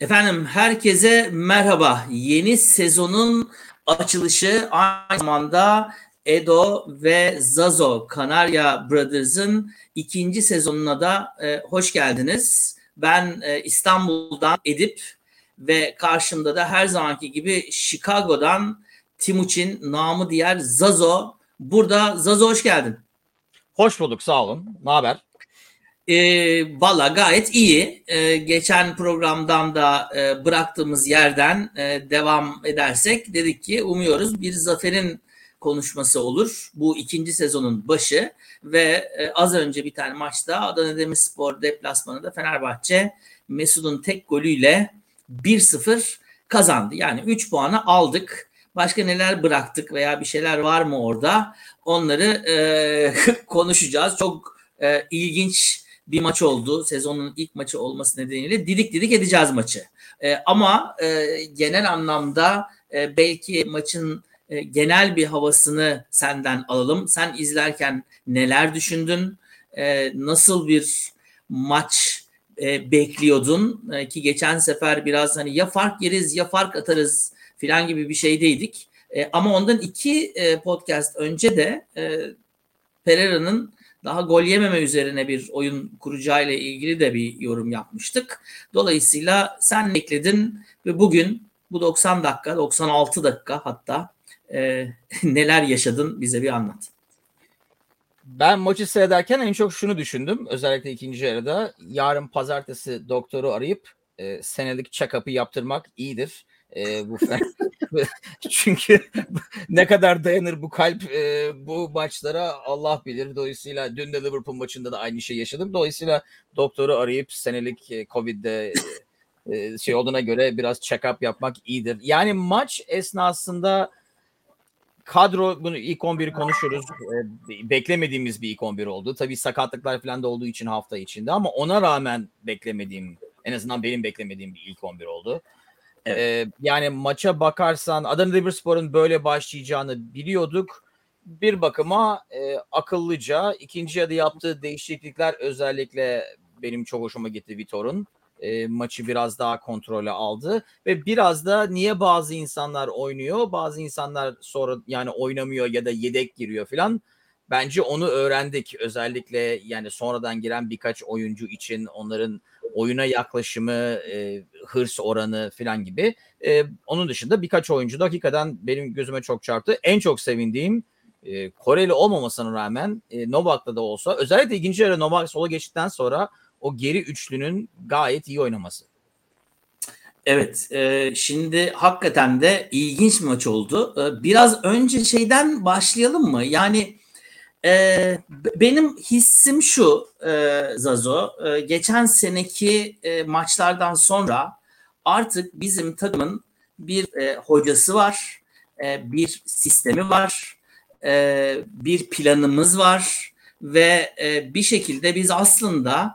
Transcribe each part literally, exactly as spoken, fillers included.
Efendim herkese merhaba. Yeni sezonun açılışı aynı zamanda Edo ve Zazo Kanarya Brothers'ın ikinci sezonuna da e, hoş geldiniz. Ben e, İstanbul'dan Edip ve karşımda da her zamanki gibi Chicago'dan Timuçin, namı diğer Zazo. Burada Zazo hoş geldin. Hoş bulduk, sağ olun. Ne haber? E, Valla gayet iyi. E, geçen programdan da e, bıraktığımız yerden e, devam edersek dedik ki umuyoruz bir zaferin konuşması olur. Bu ikinci sezonun başı ve e, az önce biten maçta Adana Demirspor deplasmanında Fenerbahçe Mesut'un tek golüyle bir sıfır kazandı. Yani üç puanı aldık. Başka neler bıraktık veya bir şeyler var mı orada? Onları e, konuşacağız. Çok e, ilginç bir maç oldu. Sezonun ilk maçı olması nedeniyle didik didik edeceğiz maçı. E, ama e, genel anlamda e, belki maçın e, genel bir havasını senden alalım. Sen izlerken neler düşündün? E, nasıl bir maç e, bekliyordun? E, ki geçen sefer biraz hani ya fark yeriz ya fark atarız filan gibi bir şeydeydik. E, ama ondan iki e, podcast önce de e, Pereira'nın daha gol yememe üzerine bir oyun kuracağıyla ilgili de bir yorum yapmıştık. Dolayısıyla sen bekledin ve bugün bu doksan dakika, doksan altı dakika hatta e, neler yaşadın bize bir anlat. Ben maçı seyrederken en çok şunu düşündüm. Özellikle ikinci yarıda yarın pazartesi doktoru arayıp e, senelik check-up'ı yaptırmak iyidir. E, bu çünkü ne kadar dayanır bu kalp e, bu maçlara Allah bilir. Dolayısıyla dün de Liverpool maçında da aynı şey yaşadım. Dolayısıyla doktoru arayıp senelik e, Covid'de e, şey olduğuna göre biraz check-up yapmak iyidir. Yani maç esnasında kadro, bunu ilk on biri konuşuruz. E, beklemediğimiz bir ilk on bir oldu. Tabii sakatlıklar falan da olduğu için hafta içinde, ama ona rağmen beklemediğim, en azından benim beklemediğim bir ilk on bir oldu. Evet. Ee, yani maça bakarsan Adana Demirspor'un böyle başlayacağını biliyorduk. Bir bakıma e, akıllıca ikinci yarıda yaptığı değişiklikler özellikle benim çok hoşuma gitti. Vitor'un e, maçı biraz daha kontrole aldı ve biraz da niye bazı insanlar oynuyor, bazı insanlar sonra yani oynamıyor ya da yedek giriyor filan. Bence onu öğrendik. Özellikle yani sonradan giren birkaç oyuncu için onların oyuna yaklaşımı, e, hırs oranı falan gibi. E, onun dışında birkaç oyuncu da hakikaten benim gözüme çok çarptı. En çok sevindiğim e, Koreli olmamasına rağmen e, Novak'ta da olsa, özellikle ikinci yarı Novak sola geçtikten sonra o geri üçlünün gayet iyi oynaması. Evet, e, şimdi hakikaten de ilginç bir maç oldu. E, biraz önce şeyden başlayalım mı? Yani Ee, benim hissim şu e, Zazo, e, geçen seneki e, maçlardan sonra artık bizim takımın bir e, hocası var, e, bir sistemi var, e, bir planımız var ve e, bir şekilde biz aslında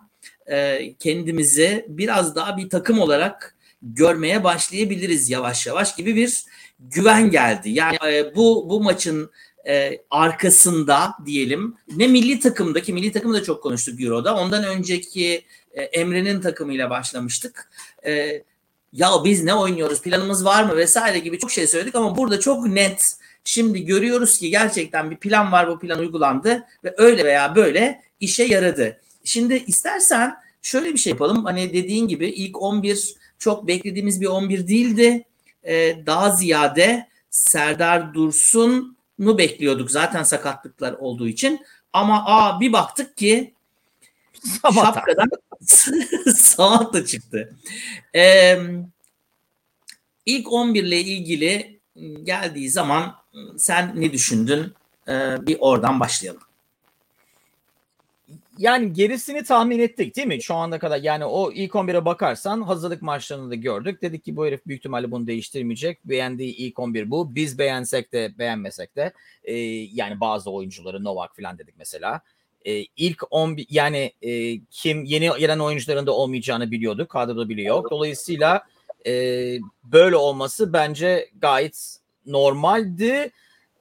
e, kendimizi biraz daha bir takım olarak görmeye başlayabiliriz yavaş yavaş gibi bir güven geldi. Yani e, bu bu maçın E, arkasında diyelim ne milli takımdaki, milli takımı da çok konuştuk Euro'da, ondan önceki e, Emre'nin takımıyla başlamıştık, e, ya biz ne oynuyoruz, planımız var mı vesaire gibi çok şey söyledik ama burada çok net şimdi görüyoruz ki gerçekten bir plan var, bu plan uygulandı ve öyle veya böyle işe yaradı. Şimdi istersen şöyle bir şey yapalım, hani dediğin gibi ilk on bir çok beklediğimiz bir on bir değildi, e, daha ziyade Serdar Dursun nu bekliyorduk zaten sakatlıklar olduğu için, ama a bir baktık ki Samata. Şapkadan Samat da çıktı. Ee, ilk on bir ile ilgili geldiği zaman sen ne düşündün? Ee, bir oradan başlayalım. Yani gerisini tahmin ettik değil mi? Şu ana kadar yani o ilk on bire bakarsan hazırlık maçlarını da gördük. Dedik ki bu herif büyük ihtimalle bunu değiştirmeyecek. Beğendiği ilk on bir bu. Biz beğensek de beğenmesek de e, yani bazı oyuncuları Novak falan dedik mesela. E, ilk on bir yani e, kim yeni gelen oyuncuların da olmayacağını biliyorduk. Kadroda bile yok. Dolayısıyla e, böyle olması bence gayet normaldi.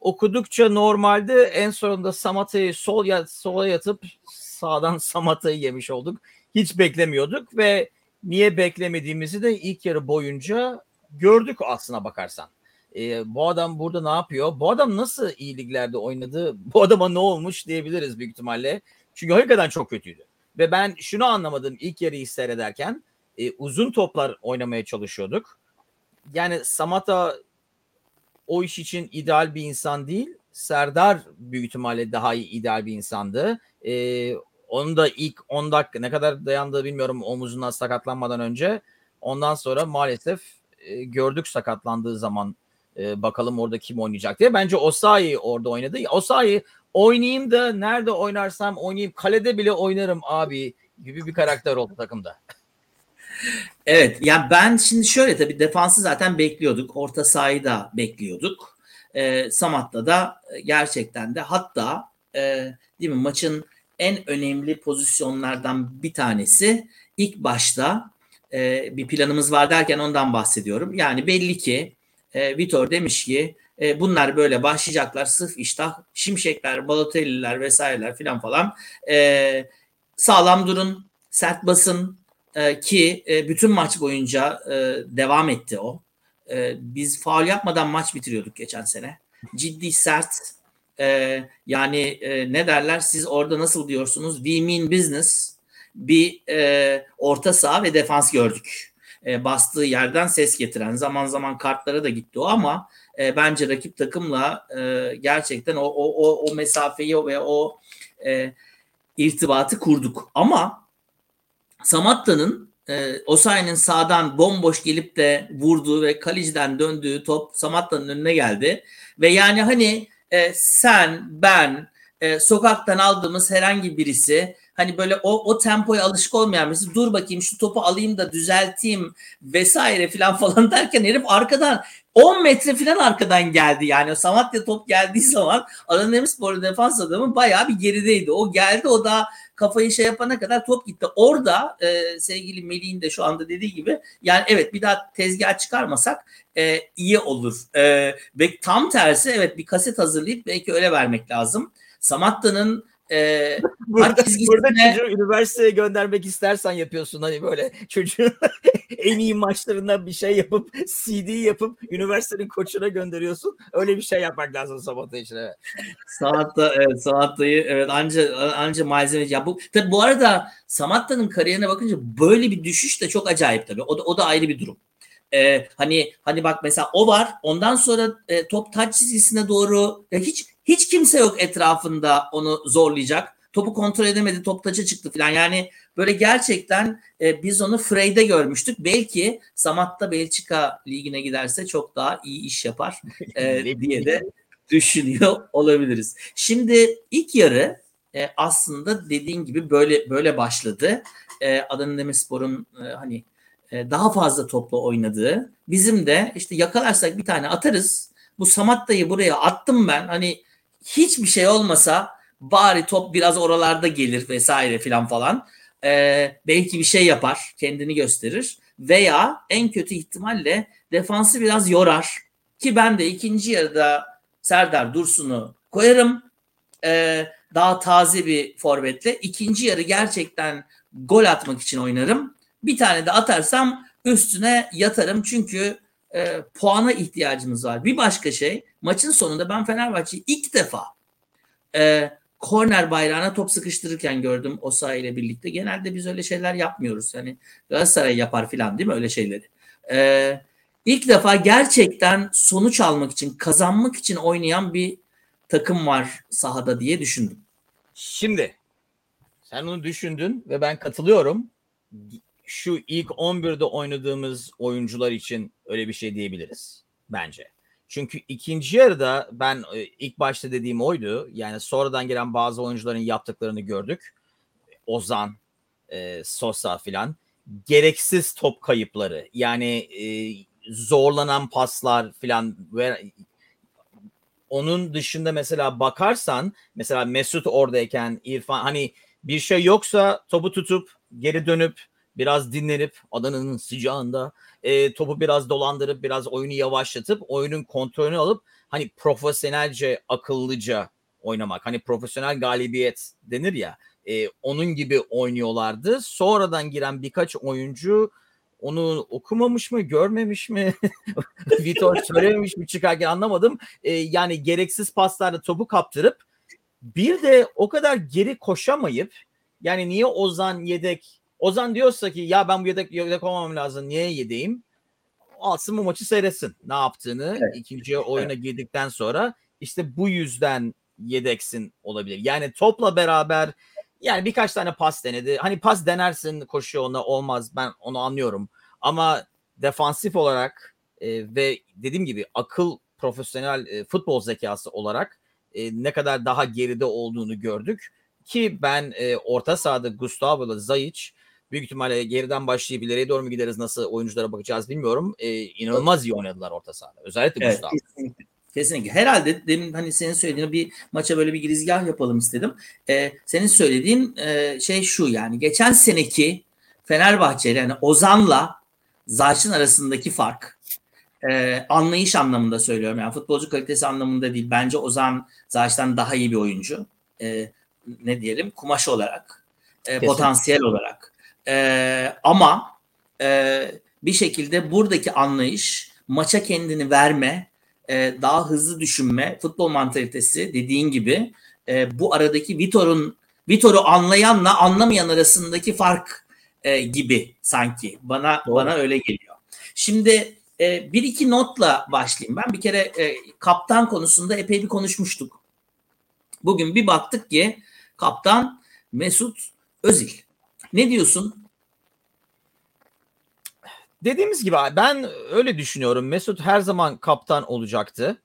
Okudukça normaldi. En sonunda Samata'yı sol ya sola yatıp sağdan Samata'yı yemiş olduk. Hiç beklemiyorduk ve niye beklemediğimizi de ilk yarı boyunca gördük aslına bakarsan. E, bu adam burada ne yapıyor? Bu adam nasıl iyi liglerde oynadı? Bu adama ne olmuş diyebiliriz büyük ihtimalle. Çünkü hakikaten çok kötüydü. Ve ben şunu anlamadım ilk yarıyı seyrederken. E, uzun toplar oynamaya çalışıyorduk. Yani Samata o iş için ideal bir insan değil. Serdar büyük ihtimalle daha iyi ideal bir insandı. E, onun da ilk on dakika ne kadar dayandığı bilmiyorum omuzundan sakatlanmadan önce. Ondan sonra maalesef e, gördük sakatlandığı zaman e, bakalım orada kim oynayacak diye. Bence Osayi orada oynadı. Osayi oynayayım da nerede oynarsam oynayayım kalede bile oynarım abi gibi bir karakter oldu takımda. Evet ya ben şimdi şöyle tabii defansı zaten bekliyorduk. Orta sahayı da bekliyorduk. E, Samat'ta da gerçekten de hatta e, değil mi maçın en önemli pozisyonlardan bir tanesi ilk başta e, bir planımız var derken ondan bahsediyorum. Yani belli ki e, Vitor demiş ki e, bunlar böyle başlayacaklar sırf iştah şimşekler, Balotelliler vesaireler filan falan e, sağlam durun, sert basın e, ki e, bütün maç boyunca e, devam etti o. E, biz faul yapmadan maç bitiriyorduk geçen sene. Ciddi sert. Ee, yani e, ne derler siz orada nasıl diyorsunuz we mean business bir e, orta saha ve defans gördük. E, bastığı yerden ses getiren zaman zaman kartlara da gitti o ama e, bence rakip takımla e, gerçekten o, o, o, o mesafeyi ve o e, irtibatı kurduk. Ama Samatta'nın e, Osayi'nin sağdan bomboş gelip de vurduğu ve kaleciden döndüğü top Samatta'nın önüne geldi ve yani hani Ee, sen, ben, e, sokaktan aldığımız herhangi birisi hani böyle o, o tempoya alışık olmayan birisi dur bakayım şu topu alayım da düzelteyim vesaire filan falan derken herif arkadan on metre filan arkadan geldi. Yani o Samatya top geldiği zaman Adana Demirspor'un defans adamı bayağı bir gerideydi. O geldi o da kafayı şey yapana kadar top gitti. Orada e, sevgili Melih'in de şu anda dediği gibi yani evet bir daha tezgah çıkarmasak e, iyi olur. E, ve tam tersi evet bir kaset hazırlayıp belki öyle vermek lazım. Samatta'nın e, burada, burada çocuğu üniversiteye göndermek istersen yapıyorsun hani böyle çocuğun en iyi maçlarından bir şey yapıp C D yapıp üniversitenin koçuna gönderiyorsun. Öyle bir şey yapmak lazım Samatta için. Evet. Samatta evet Samatta'yı evet anca anca malzeme ya bu tabii bu arada Samatta'nın kariyerine bakınca böyle bir düşüş de çok acayip tabii. O da o da ayrı bir durum. Ee, hani hani bak mesela o var. Ondan sonra e, top taç çizgisine doğru ya hiç hiç kimse yok etrafında onu zorlayacak. Topu kontrol edemedi, top taça çıktı falan. Yani böyle gerçekten e, biz onu Frey'de görmüştük. Belki Samatta Belçika ligine giderse çok daha iyi iş yapar e, diye de düşünüyor olabiliriz. Şimdi ilk yarı e, aslında dediğin gibi böyle böyle başladı. E, Adana Demirspor'un e, hani daha fazla topla oynadığı. Bizim de işte yakalarsak bir tane atarız. Bu Samatta'yı buraya attım ben. Hani hiçbir şey olmasa bari top biraz oralarda gelir vesaire filan falan. Ee, belki bir şey yapar. Kendini gösterir. Veya en kötü ihtimalle defansı biraz yorar. Ki ben de ikinci yarıda Serdar Dursun'u koyarım. Ee, daha taze bir forvetle. İkinci yarı gerçekten gol atmak için oynarım. Bir tane de atarsam üstüne yatarım çünkü e, puana ihtiyacımız var. Bir başka şey maçın sonunda ben Fenerbahçe'yi ilk defa e, korner bayrağına top sıkıştırırken gördüm Osayi ile birlikte. Genelde biz öyle şeyler yapmıyoruz. Yani Galatasaray yapar filan değil mi öyle şeyleri. E, ilk defa gerçekten sonuç almak için kazanmak için oynayan bir takım var sahada diye düşündüm. Şimdi sen onu düşündün ve ben katılıyorum. Şu ilk on birde oynadığımız oyuncular için öyle bir şey diyebiliriz bence. Çünkü ikinci yarıda ben ilk başta dediğim oydu. Yani sonradan gelen bazı oyuncuların yaptıklarını gördük. Ozan, e, Sosa filan. Gereksiz top kayıpları. Yani e, zorlanan paslar filan. Onun dışında mesela bakarsan mesela Mesut oradayken İrfan hani bir şey yoksa topu tutup geri dönüp biraz dinlenip Adana'nın sıcağında e, topu biraz dolandırıp biraz oyunu yavaşlatıp oyunun kontrolünü alıp hani profesyonelce akıllıca oynamak. Hani profesyonel galibiyet denir ya. E, e, onun gibi oynuyorlardı. Sonradan giren birkaç oyuncu onu okumamış mı, görmemiş mi, Vitor söylememiş mi çıkarken anlamadım. E, yani gereksiz paslarla topu kaptırıp bir de o kadar geri koşamayıp, yani niye Ozan yedek? Ozan diyorsa ki ya ben bu yedek, yedek olmam lazım, niye yedeyim? Alsın bu maçı seyretsin ne yaptığını. Evet. İkinci oyuna evet. girdikten sonra işte bu yüzden yedeksin olabilir. Yani topla beraber yani birkaç tane pas denedi. Hani pas denersin, koşuyor ona, olmaz, ben onu anlıyorum. Ama defansif olarak e, ve dediğim gibi akıl, profesyonel e, futbol zekası olarak e, ne kadar daha geride olduğunu gördük. Ki ben e, orta sahada Gustavo'la Zajc büyük ihtimalle geriden başlayıp ileriye doğru mu gideriz, nasıl oyunculara bakacağız bilmiyorum. E, inanılmaz iyi oynadılar orta sahada. Özellikle evet, Gustavo. Kesinlikle. Kesinlikle. Herhalde demin hani senin söylediğin bir maça böyle bir girizgah yapalım istedim. Ee, senin söylediğin e, şey şu, yani geçen seneki Fenerbahçe'yle yani Ozan'la Zajc'ın arasındaki fark e, anlayış anlamında söylüyorum. Yani futbolcu kalitesi anlamında değil. Bence Ozan Zajc'tan daha iyi bir oyuncu. E, ne diyelim? Kumaş olarak, e, potansiyel olarak. E, ama e, bir şekilde buradaki anlayış, maça kendini verme, daha hızlı düşünme, futbol mantalitesi dediğin gibi e, bu aradaki Vitor'un Vitor'u anlayanla anlamayan arasındaki fark e, gibi sanki. Bana Doğru. bana öyle geliyor. Şimdi e, bir iki notla başlayayım ben. Bir kere e, kaptan konusunda epey bir konuşmuştuk. Bugün bir baktık ki kaptan Mesut Özil. Ne diyorsun? Dediğimiz gibi ben öyle düşünüyorum. Mesut her zaman kaptan olacaktı.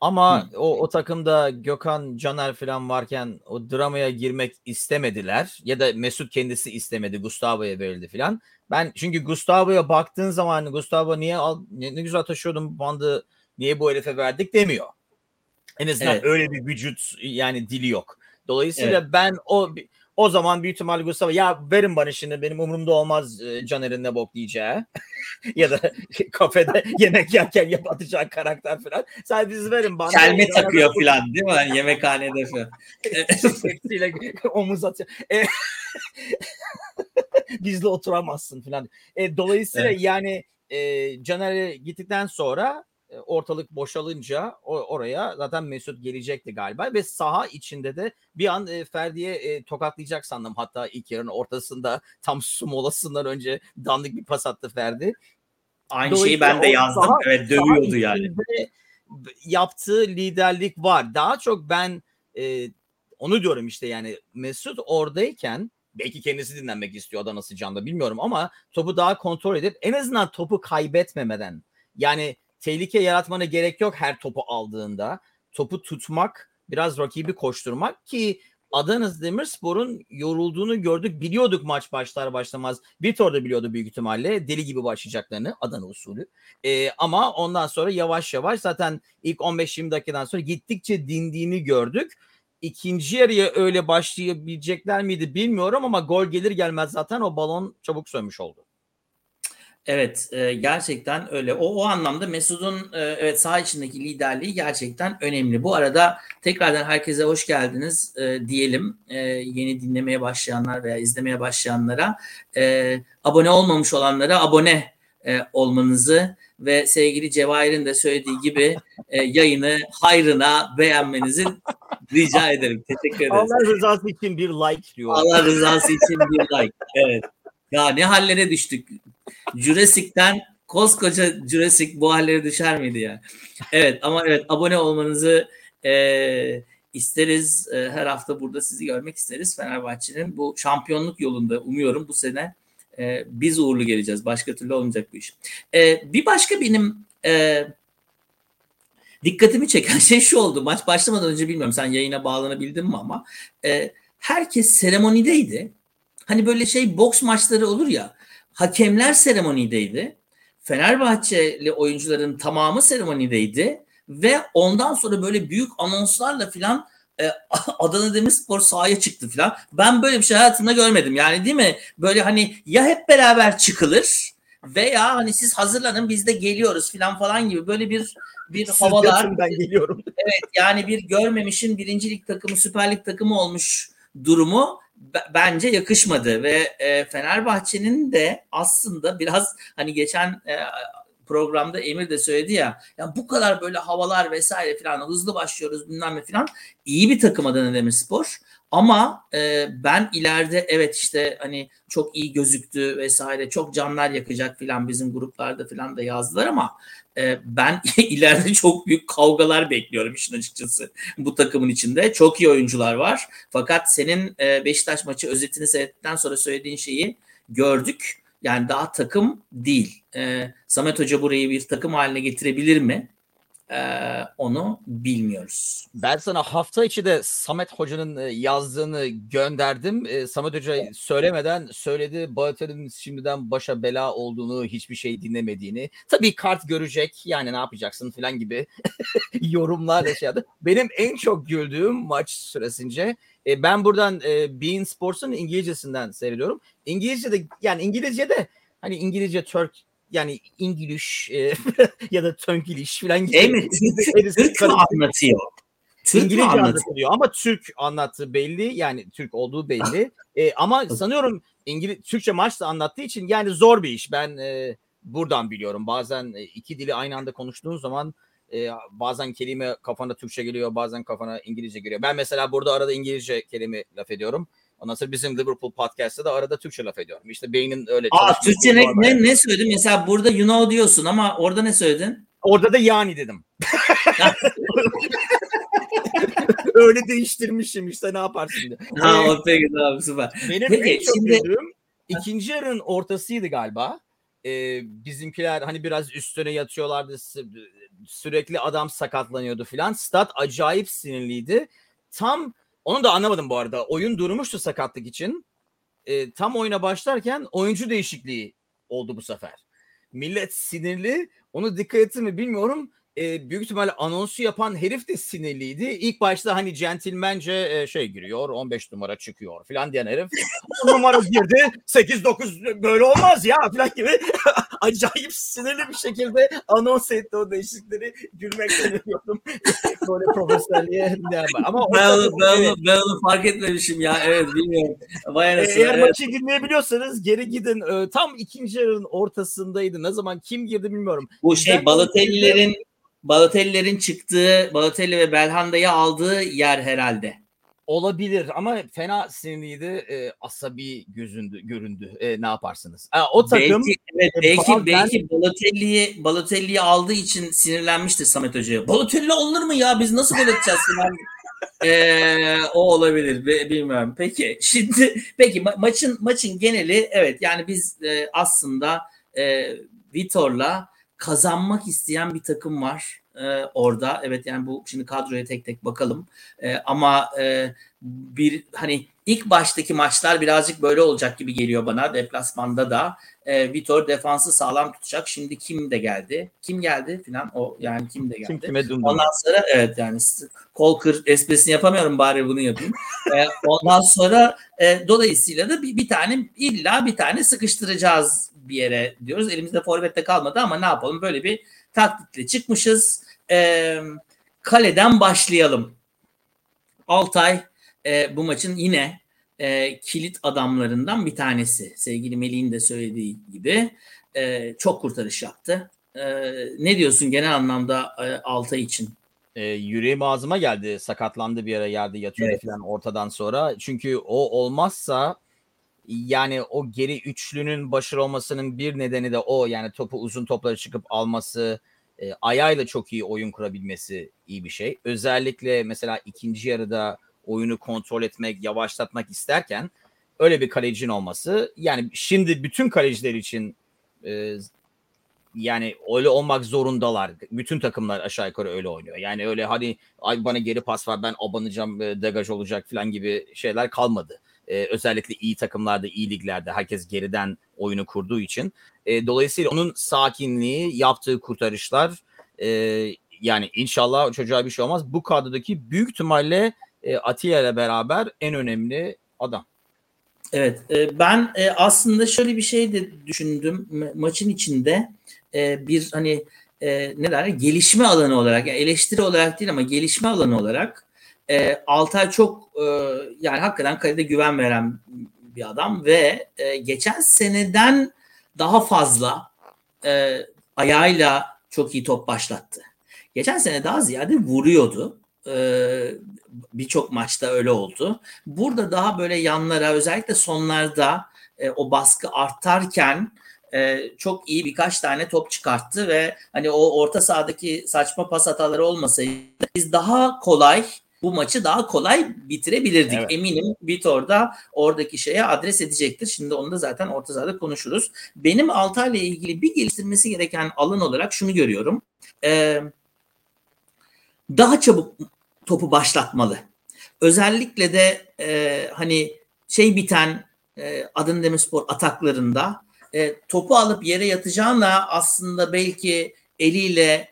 Ama hmm. o, o takımda Gökhan, Caner falan varken o dramaya girmek istemediler. Ya da Mesut kendisi istemedi. Gustavo'ya verildi falan. Ben çünkü Gustavo'ya baktığın zaman Gustavo niye al, ne, ne güzel taşıyordum bandı, niye bu herife verdik demiyor. En azından evet. öyle bir vücut yani dili yok. Dolayısıyla evet. ben o... O zaman büyük ihtimalle Gustav ya verin bana şimdi, benim umurumda olmaz Caner'in ne bok diyeceği ya da kafede yemek yerken yapatacağı karakter falan. Sen bizi verin bana. Kelme takıyor falan değil mi? Yani yemekhanede falan. Hepsiyle omuz atıyor. Bizle oturamazsın falan. E, dolayısıyla evet. yani e, Caner'e gittikten sonra ortalık boşalınca oraya zaten Mesut gelecekti galiba ve saha içinde de bir an Ferdi'ye tokatlayacak sandım. Hatta ilk yarının ortasında tam su molasından önce dandik bir pas attı Ferdi. Aynı şeyi ben de yazdım. Saha, evet, dövüyordu yani. Yaptığı liderlik var. Daha çok ben e, onu diyorum işte, yani Mesut oradayken belki kendisi dinlenmek istiyor Adana sıcağında bilmiyorum ama topu daha kontrol edip en azından topu kaybetmemeden, yani tehlike yaratmana gerek yok her topu aldığında. Topu tutmak, biraz rakibi koşturmak ki Adana Demirspor'un yorulduğunu gördük. Biliyorduk maç başlar başlamaz. Vitor da biliyordu büyük ihtimalle. Deli gibi başlayacaklarını, Adana usulü. Ee, ama ondan sonra yavaş yavaş zaten ilk on beş yirmi dakikadan sonra gittikçe dindiğini gördük. İkinci yarıya öyle başlayabilecekler miydi bilmiyorum ama gol gelir gelmez zaten o balon çabuk sönmüş oldu. Evet, e, gerçekten öyle. O, o anlamda Mesut'un e, evet saha içindeki liderliği gerçekten önemli. Bu arada tekrardan herkese hoş geldiniz e, diyelim. E, yeni dinlemeye başlayanlar veya izlemeye başlayanlara, e, abone olmamış olanlara abone e, olmanızı ve sevgili Cevahir'in de söylediği gibi e, yayını hayrına beğenmenizi rica ederim. Teşekkür ederiz. Allah rızası için bir like diyor. Allah rızası için bir like. Evet. Ya ne hallere düştük. Jurassic'ten koskoca Jurassic bu hallere düşer miydi ya? Evet ama evet abone olmanızı e, isteriz. E, her hafta burada sizi görmek isteriz. Fenerbahçe'nin bu şampiyonluk yolunda umuyorum bu sene e, biz uğurlu geleceğiz. Başka türlü olmayacak bu iş. E, bir başka benim e, dikkatimi çeken şey şu oldu. Maç başlamadan önce bilmiyorum sen yayına bağlanabildin mi ama e, herkes seremonideydi. Hani böyle şey boks maçları olur ya, hakemler seremonideydi. Fenerbahçeli oyuncuların tamamı seremonideydi ve ondan sonra böyle büyük anonslarla filan e, Adana Demirspor sahaya çıktı filan. Ben böyle bir şey hayatımda görmedim. Yani değil mi? Böyle hani ya hep beraber çıkılır veya hani siz hazırlanın biz de geliyoruz filan falan gibi böyle bir bir siz havalar. Ben geliyorum. Evet yani bir görmemişin birinci lig takımı, Süper Lig takımı olmuş durumu bence yakışmadı ve e, Fenerbahçe'nin de aslında biraz hani geçen e, programda Emir de söyledi ya, ya bu kadar böyle havalar vesaire filan, hızlı başlıyoruz bilmem ne filan, iyi bir takım Adana Demirspor ama e, ben ileride evet işte hani çok iyi gözüktü vesaire, çok canlar yakacak filan, bizim gruplarda filan da yazdılar ama e, ben ileride çok büyük kavgalar bekliyorum işin açıkçası. Bu takımın içinde çok iyi oyuncular var fakat senin e, Beşiktaş maçı özetini seyrettikten sonra söylediğin şeyi gördük. Yani daha takım değil. Ee, Samet Hoca burayı bir takım haline getirebilir mi? Ee, onu bilmiyoruz. Ben sana hafta içi de Samet Hoca'nın yazdığını gönderdim. Ee, Samet Hoca söylemeden söyledi. Balotelli'nin şimdiden başa bela olduğunu, hiçbir şey dinlemediğini. Tabii kart görecek, yani ne yapacaksın falan gibi yorumlar da şey yaptı. Benim en çok güldüğüm maç süresince, e, ben buradan e, Bein Sports'un İngilizcesinden seyrediyorum. İngilizce'de, yani İngilizce'de hani İngilizce Türk, yani İngiliz e, ya da Tönkiliş falan gibi. Evet. Türk mü anlatıyor? Türk İngilizce anlatıyor. anlatılıyor ama Türk anlattığı belli. Yani Türk olduğu belli. e, ama sanıyorum İngiliz Türkçe maçla anlattığı için yani zor bir iş. Ben e, buradan biliyorum. Bazen iki dili aynı anda konuştuğun zaman e, bazen kelime kafana Türkçe geliyor, bazen kafana İngilizce geliyor. Ben mesela burada arada İngilizce kelime laf ediyorum. Ondan sonra bizim Liverpool podcast'ta da arada Türkçe laf ediyorum. İşte beynin öyle çalışması. Aa, Türkçe ne, ne, ne söyledin? Mesela burada you know diyorsun ama orada ne söyledin? Orada da yani dedim. Öyle değiştirmişim işte, ne yaparsın diye. Ha, ee, peki abi, süper. Benim peki, en çok şimdi... gördüğüm ikinci yarının ortasıydı galiba. Ee, bizimkiler hani biraz üstüne yatıyorlardı. Sü- sürekli adam sakatlanıyordu filan. Stat acayip sinirliydi. Tam onu da anlamadım bu arada. Oyun durmuştu sakatlık için. E, tam oyuna başlarken oyuncu değişikliği oldu bu sefer. Millet sinirli. Onu dikkat ettin mi bilmiyorum. E, büyük ihtimalle anonsu yapan herif de sinirliydi. İlk başta hani centilmence e, şey giriyor, on beş numara çıkıyor falan diyen herif. on numara girdi, sekiz dokuz böyle olmaz ya falan gibi. Acayip sinirli bir şekilde anons etti o değişiklikleri. Gülmekten ölüyordum. Böyle profesyonelliğe. Ama ben onu, ben, evet. ben onu fark etmemişim ya. Evet, bilmiyorum. Bayağı e, eğer evet. Maçı dinleyebiliyorsanız geri gidin. E, tam ikinci yarının ortasındaydı. Ne zaman kim girdi bilmiyorum. Bu şey ben, Balotelli'lerin Balotelli'lerin çıktığı, Balotelli ve Belhanda'yı aldığı yer herhalde. Olabilir ama fena sinirliydi, e, asabi gözündü, göründü. E, ne yaparsınız? E, o takım belki, evet, belki, bazen... belki Balotelli'yi Balotelli'yi aldığı için sinirlenmişti Samet Hoca'ya. Balotelli alınır mı ya? Biz nasıl gol edeceğiz? e, o olabilir. Be, bilmiyorum. Peki şimdi peki ma- maçın maçın geneli evet, yani biz e, aslında e, Vitor'la kazanmak isteyen bir takım var e, orada. Evet, yani bu şimdi kadroya tek tek bakalım. E, ama e, bir hani ilk baştaki maçlar birazcık böyle olacak gibi geliyor bana. Deplasmanda da e, Vitor defansı sağlam tutacak. Şimdi kim de geldi? Kim geldi filan o yani kim de geldi? Kim kime dumdum. Ondan sonra evet, yani kol kır esprisini yapamıyorum, bari bunu yapayım. e, ondan sonra e, dolayısıyla da bir, bir tane illa bir tane sıkıştıracağız bir yere diyoruz. Elimizde forvette kalmadı ama ne yapalım, böyle bir taktikle çıkmışız. E, kaleden başlayalım. Altay e, bu maçın yine e, kilit adamlarından bir tanesi. Sevgili Melih'in de söylediği gibi e, çok kurtarış yaptı. E, ne diyorsun genel anlamda e, Altay için? E, yüreğim ağzıma geldi. Sakatlandı bir yere, yerde yatıyor evet. Falan ortadan sonra. Çünkü o olmazsa yani o geri üçlünün başarılı olmasının bir nedeni de o. Yani topu uzun toplara çıkıp alması, e, ayağıyla çok iyi oyun kurabilmesi iyi bir şey. Özellikle mesela ikinci yarıda oyunu kontrol etmek, yavaşlatmak isterken öyle bir kalecinin olması. Yani şimdi bütün kaleciler için e, yani öyle olmak zorundalar. Bütün takımlar aşağı yukarı öyle oynuyor. Yani öyle hani ay bana geri pas var, ben abanacağım, e, degaj olacak falan gibi şeyler kalmadı. Ee, özellikle iyi takımlarda, iyi liglerde herkes geriden oyunu kurduğu için. Ee, dolayısıyla onun sakinliği, yaptığı kurtarışlar, e, yani inşallah çocuğa bir şey olmaz. Bu kadrodaki büyük ihtimalle e, Atilla ile beraber en önemli adam. Evet, e, ben e, aslında şöyle bir şey de düşündüm. Ma- maçın içinde e, bir hani e, ne derler, gelişme alanı olarak, yani eleştiri olarak değil ama gelişme alanı olarak E, Altay çok e, yani hakikaten kalede güven veren bir adam ve e, geçen seneden daha fazla e, ayağıyla çok iyi top başlattı. Geçen sene daha ziyade vuruyordu. Ee, birçok maçta öyle oldu. Burada daha böyle yanlara, özellikle sonlarda e, o baskı artarken e, çok iyi birkaç tane top çıkarttı ve hani o orta sahadaki saçma pas hataları olmasaydı biz daha kolay bu maçı daha kolay bitirebilirdik. Evet. Eminim Vitor da oradaki şeye adres edecektir. Şimdi onu da zaten orta sahada konuşuruz. Benim Altay'la ilgili bir geliştirmesi gereken alan olarak şunu görüyorum. Ee, daha çabuk topu başlatmalı. Özellikle de e, hani şey biten e, Adana Demirspor ataklarında e, topu alıp yere yatacağına aslında belki eliyle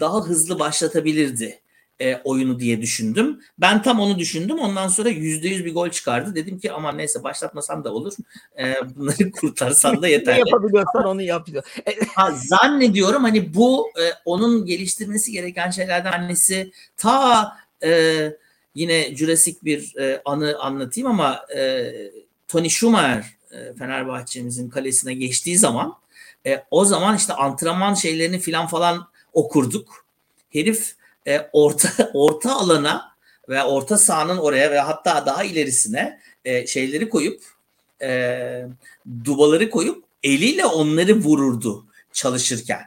daha hızlı başlatabilirdi e, oyunu diye düşündüm. Ben tam onu düşündüm. Ondan sonra yüzde yüz bir gol çıkardı. Dedim ki aman neyse başlatmasam da olur. E, bunları kurtarsan da yeterli. Ne yapabiliyorsan onu yap diyor. Ha, zannediyorum hani bu e, onun geliştirmesi gereken şeylerden annesi ta Ee, yine Jurassic bir e, anı anlatayım ama e, Tony Schumer e, Fenerbahçe'mizin kalesine geçtiği zaman e, o zaman işte antrenman şeylerini filan falan okurduk. Herif e, orta orta alana ve orta sahanın oraya ve hatta daha ilerisine e, şeyleri koyup e, dubaları koyup eliyle onları vururdu çalışırken.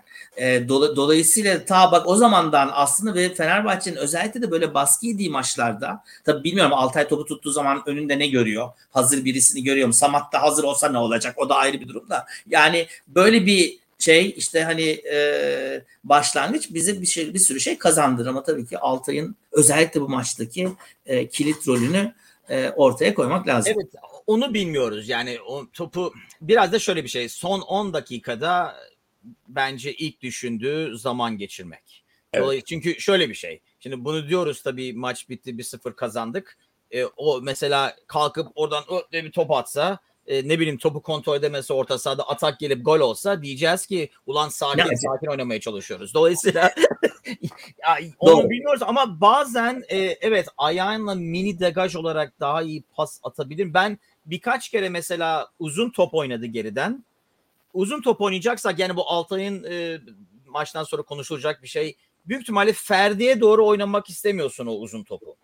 Dolayısıyla ta bak o zamandan aslında ve Fenerbahçe'nin özellikle de böyle baskı yediği maçlarda tabii bilmiyorum Altay topu tuttuğu zaman önünde ne görüyor? Hazır birisini görüyor mu? Samat da hazır olsa ne olacak? O da ayrı bir durum da. Yani böyle bir şey işte hani e, başlangıç bize bir, şey, bir sürü şey kazandır ama tabii ki Altay'ın özellikle bu maçtaki e, kilit rolünü e, ortaya koymak lazım. Evet onu bilmiyoruz yani o topu biraz da şöyle bir şey son on dakikada bence ilk düşündüğü zaman geçirmek. Evet. Çünkü şöyle bir şey. Şimdi bunu diyoruz tabii maç bitti bir sıfır kazandık. E, o mesela kalkıp oradan öyle bir top atsa e, ne bileyim topu kontrol edemese orta sahada atak gelip gol olsa diyeceğiz ki ulan sakin evet. sakin oynamaya çalışıyoruz. Dolayısıyla ya, onu Doğru. bilmiyoruz ama bazen e, evet ayağınla mini degaj olarak daha iyi pas atabilir. Ben birkaç kere mesela uzun top oynadı geriden. Uzun top oynayacaksak yani bu Altay'ın e, maçtan sonra konuşulacak bir şey. Büyük ihtimalle Ferdi'ye doğru oynamak istemiyorsun o uzun topu.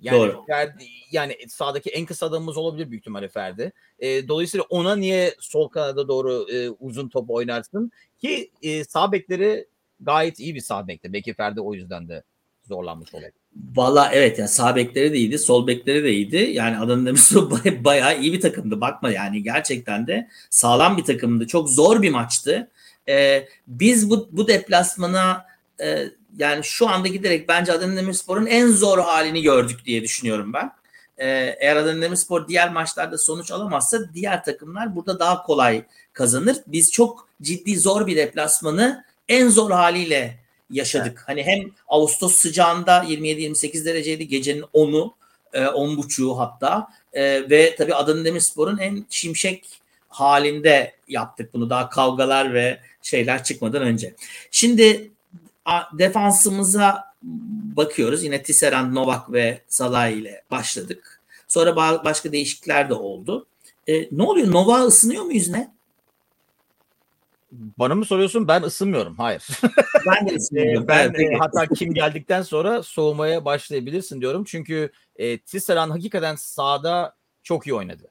Yani doğru. Ferdi, yani sağdaki en kısa adamımız olabilir büyük ihtimalle Ferdi. E, dolayısıyla ona niye sol kanada doğru e, uzun top oynarsın ki e, sağ bekleri gayet iyi bir sağ bekti. Belki Ferdi o yüzden de zorlanmış olabilir. Valla evet yani sağ bekleri de iyiydi, sol bekleri de iyiydi. Yani Adana Demirspor baya, bayağı iyi bir takımdı. Bakma yani gerçekten de sağlam bir takımdı. Çok zor bir maçtı. Ee, biz bu bu deplasmana e, yani şu anda giderek bence Adana Demirspor'un en zor halini gördük diye düşünüyorum ben. Ee, eğer Adana Demirspor diğer maçlarda sonuç alamazsa diğer takımlar burada daha kolay kazanır. Biz çok ciddi zor bir deplasmanı en zor haliyle yaşadık. Evet. Hani hem Ağustos sıcağında yirmi yedi yirmi sekiz dereceydi gecenin onu, on buçuğu hatta e, ve tabii Adana Demirspor'un en şimşek halinde yaptık bunu daha kavgalar ve şeyler çıkmadan önce. Şimdi a, defansımıza bakıyoruz. Yine Tisserand, Novak ve Szalai ile başladık. Sonra ba- başka değişiklikler de oldu. E, ne oluyor? Novak ısınıyor mu yüzüne? Bana mı soruyorsun? Ben ısınmıyorum. Hayır. Ben de ısınmıyorum. ben, ben, hatta kim geldikten sonra soğumaya başlayabilirsin diyorum. Çünkü e, Tisserand hakikaten sahada çok iyi oynadı.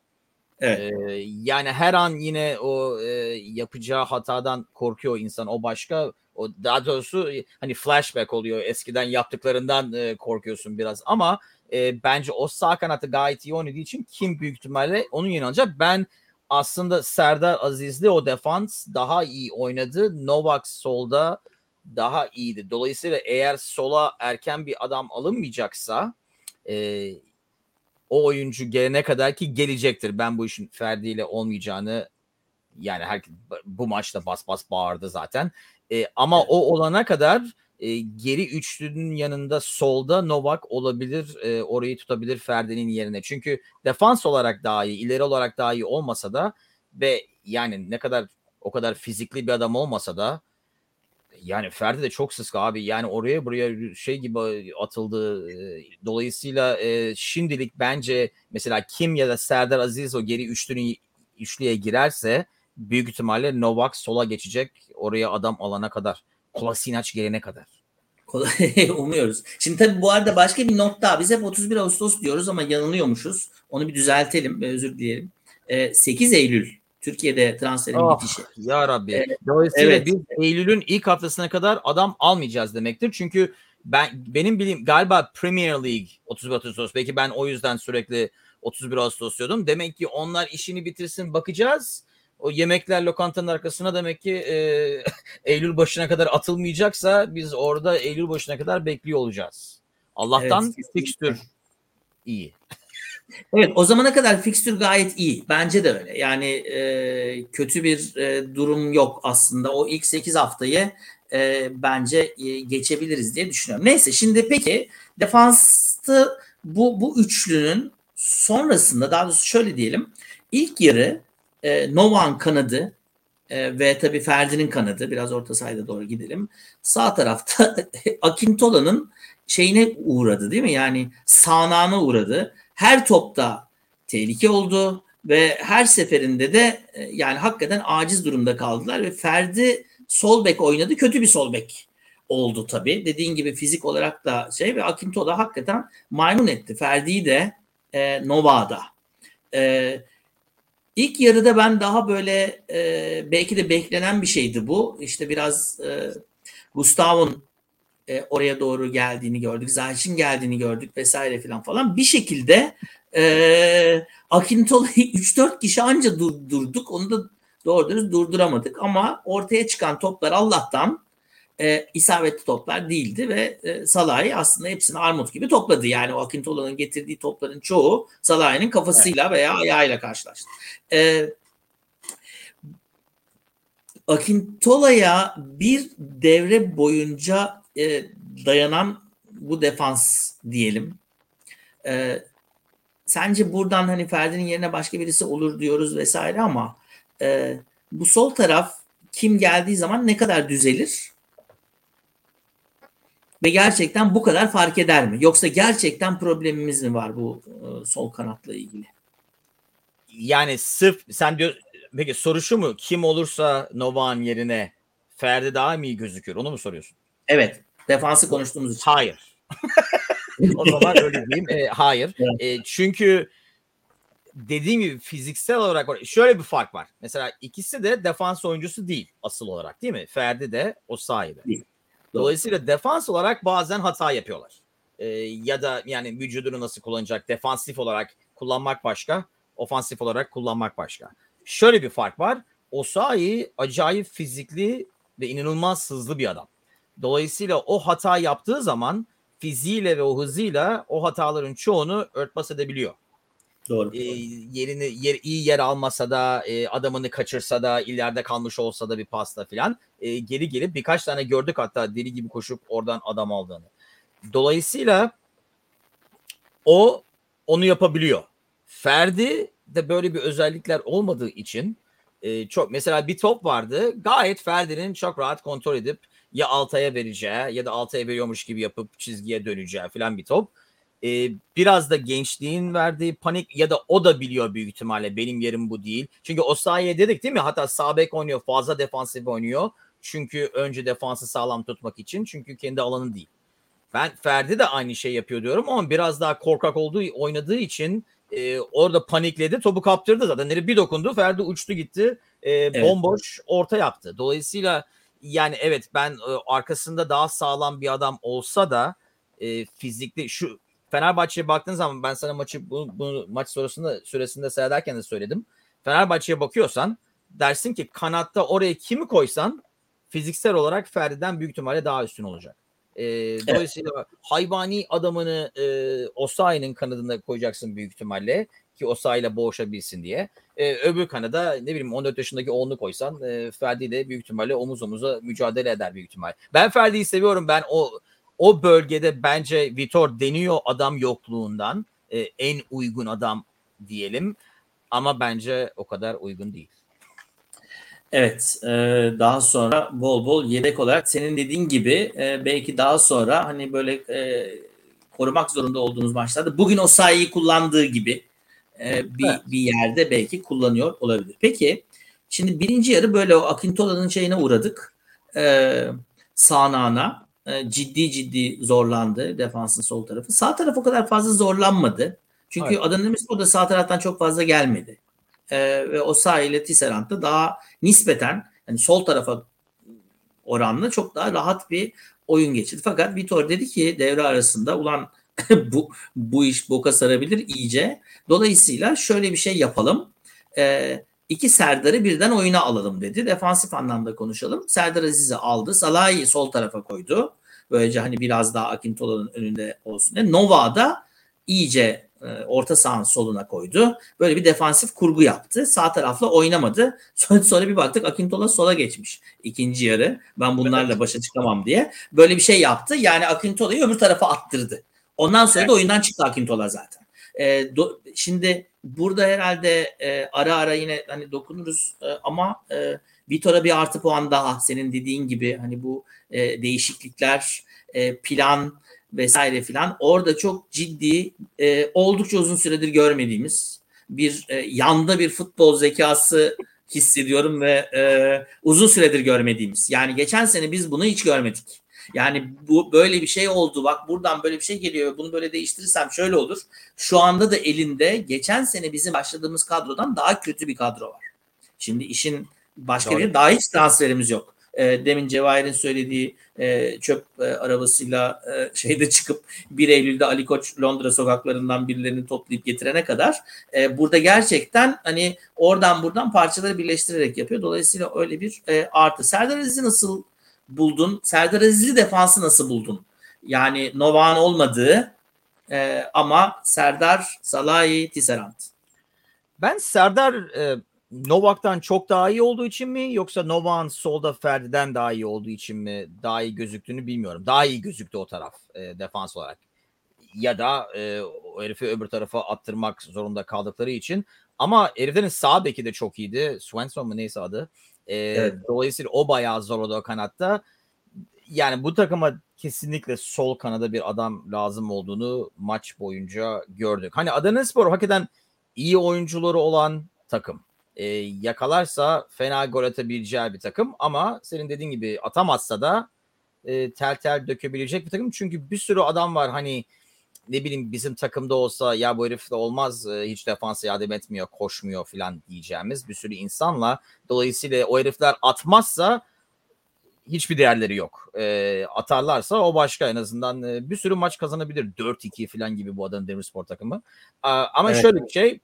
Evet. E, yani her an yine o e, yapacağı hatadan korkuyor insan. O başka. O, daha doğrusu hani flashback oluyor. Eskiden yaptıklarından e, korkuyorsun biraz. Ama e, bence o sağ kanatı gayet iyi oynadığı için kim büyük ihtimalle onun yerine alacak. Ben aslında Serdar Aziz'li o defans daha iyi oynadı. Novak solda daha iyiydi. Dolayısıyla eğer sola erken bir adam alınmayacaksa e, o oyuncu gelene kadar ki gelecektir. Ben bu işin Ferdi ile olmayacağını yani her, bu maçta bas bas bağırdı zaten. E, ama evet. o olana kadar e, geri üçlünün yanında solda Novak olabilir. E, orayı tutabilir Ferdi'nin yerine. Çünkü defans olarak daha iyi, ileri olarak daha iyi olmasa da ve yani ne kadar o kadar fizikli bir adam olmasa da yani Ferdi de çok sıska abi. Yani oraya buraya şey gibi atıldı. Dolayısıyla e, şimdilik bence mesela kim ya da Serdar Aziz o geri üçlünün üçlüye girerse büyük ihtimalle Novak sola geçecek. Oraya adam alana kadar. Kolasinac gelene kadar. Umuyoruz. Şimdi tabii bu arada başka bir not daha. Biz hep otuz bir Ağustos diyoruz ama yanılıyormuşuz. Onu bir düzeltelim. Özür dileyelim. sekiz Eylül Türkiye'de transferin oh, bitişi. Ya Rabbi. Ee, Dolayısıyla evet. Biz Eylül'ün ilk haftasına kadar adam almayacağız demektir. Çünkü ben benim bildiğim galiba Premier League otuz bir Ağustos. Belki ben o yüzden sürekli otuz bir Ağustos diyordum. Demek ki onlar işini bitirsin bakacağız. O yemekler lokantanın arkasına demek ki e, Eylül başına kadar atılmayacaksa biz orada Eylül başına kadar bekliyor olacağız. Allah'tan evet, fikstür iyi. Evet, o zamana kadar fikstür gayet iyi. Bence de öyle. Yani e, kötü bir e, durum yok aslında. O ilk sekiz haftayı e, bence e, geçebiliriz diye düşünüyorum. Neyse, şimdi peki defanstı bu, bu üçlünün sonrasında, daha doğrusu şöyle diyelim. İlk yarı E, Novak'ın kanadı e, ve tabii Ferdi'nin kanadı. Biraz orta sahaya doğru gidelim. Sağ tarafta Akintola'nın şeyine uğradı değil mi? Yani sağnağına uğradı. Her topta tehlike oldu ve her seferinde de e, yani hakikaten aciz durumda kaldılar ve Ferdi sol bek oynadı. Kötü bir sol bek oldu tabii. Dediğin gibi fizik olarak da şey ve Akintola hakikaten maymun etti. Ferdi'yi de e, Nova'da. E, İlk yarıda ben daha böyle e, belki de beklenen bir şeydi bu. İşte biraz e, Gustav'ın e, oraya doğru geldiğini gördük. Zajc'in geldiğini gördük vesaire filan falan. Bir şekilde e, Akintola'yı üç dört kişi anca durdurduk. Onu da doğru dürüst durduramadık. Ama ortaya çıkan toplar Allah'tan e, isabetli toplar değildi. Ve e, Szalai aslında hepsini armut gibi topladı. Yani o Akintola'nın getirdiği topların çoğu Szalai'nin kafasıyla veya ayağıyla karşılaştı. Ee, Akintola'ya bir devre boyunca e, dayanan bu defans diyelim. E, sence buradan hani Ferdi'nin yerine başka birisi olur diyoruz vesaire ama e, bu sol taraf kim geldiği zaman ne kadar düzelir? Ve gerçekten bu kadar fark eder mi? Yoksa gerçekten problemimiz mi var bu e, sol kanatla ilgili? Yani sırf sen diyor, peki soru şu mu? Kim olursa Novak'ın yerine Ferdi daha mı iyi gözüküyor? Onu mu soruyorsun? Evet. Defansı konuştuğumuz için. Hayır. O zaman öyle diyeyim. E, hayır. Evet. E, çünkü dediğim gibi fiziksel olarak şöyle bir fark var. Mesela ikisi de defans oyuncusu değil asıl olarak, değil mi? Ferdi de Osayi de. Değil. Dolayısıyla Doğru. defans olarak bazen hata yapıyorlar. E, ya da yani vücudunu nasıl kullanacak? Defansif olarak kullanmak başka. Ofansif olarak kullanmak başka. Şöyle bir fark var. Osayi acayip fizikli ve inanılmaz hızlı bir adam. Dolayısıyla o hata yaptığı zaman fiziğiyle ve o hızıyla o hataların çoğunu örtbas edebiliyor. Doğru. Ee, yerini yer, iyi yer almasa da e, adamını kaçırsa da ileride kalmış olsa da bir pasta filan e, geri gelip birkaç tane gördük hatta deli gibi koşup oradan adam aldığını. Dolayısıyla o onu yapabiliyor. Ferdi de böyle bir özellikler olmadığı için e, çok mesela bir top vardı. Gayet Ferdi'nin çok rahat kontrol edip ya Altay'a vereceği ya da Altay'a veriyormuş gibi yapıp çizgiye döneceği falan bir top. E, biraz da gençliğin verdiği panik ya da o da biliyor büyük ihtimalle benim yerim bu değil. Çünkü Osayi'ye dedik değil mi? Hatta sağ bek oynuyor, fazla defansif oynuyor. Çünkü önce defansı sağlam tutmak için. Çünkü kendi alanı değil. Ben Ferdi de aynı şey yapıyor diyorum ama biraz daha korkak olduğu oynadığı için Ee, orada panikledi, topu kaptırdı zaten. Nereye bir dokundu, Ferdi uçtu gitti. Ee, evet. Bomboş orta yaptı. Dolayısıyla yani evet ben e, arkasında daha sağlam bir adam olsa da e, fizikli şu Fenerbahçe'ye baktığın zaman ben sana maçı bu, bu maç sonrasında süresinde seyrederken de söyledim. Fenerbahçe'ye bakıyorsan dersin ki kanatta oraya kimi koysan fiziksel olarak Ferdi'den büyük ihtimalle daha üstün olacak. E, evet. Dolayısıyla hayvani adamını e, Osayi'nin kanadına koyacaksın büyük ihtimalle ki Osayi'yle boğuşabilsin diye. E, öbür kanada ne bileyim on dört yaşındaki oğlunu koysan e, Ferdi de büyük ihtimalle omuz omuza mücadele eder büyük ihtimalle. Ben Ferdi'yi seviyorum. Ben o o bölgede bence Vitor deniyor adam yokluğundan e, en uygun adam diyelim ama bence o kadar uygun değil. Evet, e, daha sonra bol bol yedek olarak senin dediğin gibi e, belki daha sonra hani böyle e, korumak zorunda olduğunuz maçlarda bugün Osayi'yi kullandığı gibi e, bir, evet. bir yerde belki kullanıyor olabilir. Peki şimdi birinci yarı böyle o Akintola'nın şeyine uğradık. E, Sana'na e, ciddi ciddi zorlandı defansın sol tarafı. Sağ taraf o kadar fazla zorlanmadı. Çünkü evet. Adana Demirspor da sağ taraftan çok fazla gelmedi. Ee, ve Osayi ile Tisserand da daha nispeten yani sol tarafa oranla çok daha rahat bir oyun geçirdi. Fakat Vitor dedi ki devre arasında ulan bu bu iş boka sarabilir iyice. Dolayısıyla şöyle bir şey yapalım. Ee, iki Serdar'ı birden oyuna alalım dedi. Defansif anlamda konuşalım. Serdar Aziz'i aldı. Szalai'yi sol tarafa koydu. Böylece hani biraz daha Akintola'nın önünde olsun diye. Novak da iyice orta sahanın soluna koydu. Böyle bir defansif kurgu yaptı. Sağ tarafla oynamadı. Sonra, sonra bir baktık Akintola sola geçmiş. İkinci yarı. Ben bunlarla evet. başa çıkamam diye. Böyle bir şey yaptı. Yani Akintola'yı öbür tarafa attırdı. Ondan sonra evet. da oyundan çıktı Akintola zaten. Ee, do, şimdi burada herhalde e, ara ara yine hani dokunuruz e, ama e, Vitor'a bir artı puan daha. Senin dediğin gibi hani bu e, değişiklikler, e, plan vesaire filan orada çok ciddi e, oldukça uzun süredir görmediğimiz bir e, yanda bir futbol zekası hissediyorum ve e, uzun süredir görmediğimiz. Yani geçen sene biz bunu hiç görmedik. Yani bu böyle bir şey oldu. Bak buradan böyle bir şey geliyor. Bunu böyle değiştirirsem şöyle olur. Şu anda da elinde geçen sene bizim başladığımız kadrodan daha kötü bir kadro var. Şimdi işin başka bir daha hiç transferimiz yok. Demin Cevahir'in söylediği çöp arabasıyla şeyde çıkıp bir Eylül'de Ali Koç Londra sokaklarından birilerini toplayıp getirene kadar burada gerçekten hani oradan buradan parçaları birleştirerek yapıyor. Dolayısıyla öyle bir artı. Serdar Aziz'i nasıl buldun? Serdar Aziz'i defansı nasıl buldun? Yani Novak'ın olmadığı ama Serdar, Szalai, Tisserand. Ben Serdar... E- Novak'tan çok daha iyi olduğu için mi yoksa Novak'ın solda Ferdi'den daha iyi olduğu için mi daha iyi gözüktüğünü bilmiyorum. Daha iyi gözüktü o taraf e, defans olarak. Ya da e, o herifi öbür tarafa attırmak zorunda kaldıkları için. Ama heriflerin sağ beki de çok iyiydi. Swenson mu neyse adı. E, evet. Dolayısıyla o bayağı zorladı o kanatta. Yani bu takıma kesinlikle sol kanada bir adam lazım olduğunu maç boyunca gördük. Hani Adanaspor hakikaten iyi oyuncuları olan takım. E, yakalarsa fena gol atabileceği bir takım ama senin dediğin gibi atamazsa da e, tel tel dökebilecek bir takım. Çünkü bir sürü adam var hani ne bileyim bizim takımda olsa ya bu herif de olmaz e, hiç defansa yardım etmiyor koşmuyor falan diyeceğimiz bir sürü insanla. Dolayısıyla o herifler atmazsa hiçbir değerleri yok. E, atarlarsa o başka en azından e, bir sürü maç kazanabilir. dört iki falan gibi bu Adana Demirspor takımı. E, ama evet. şöyle bir şey.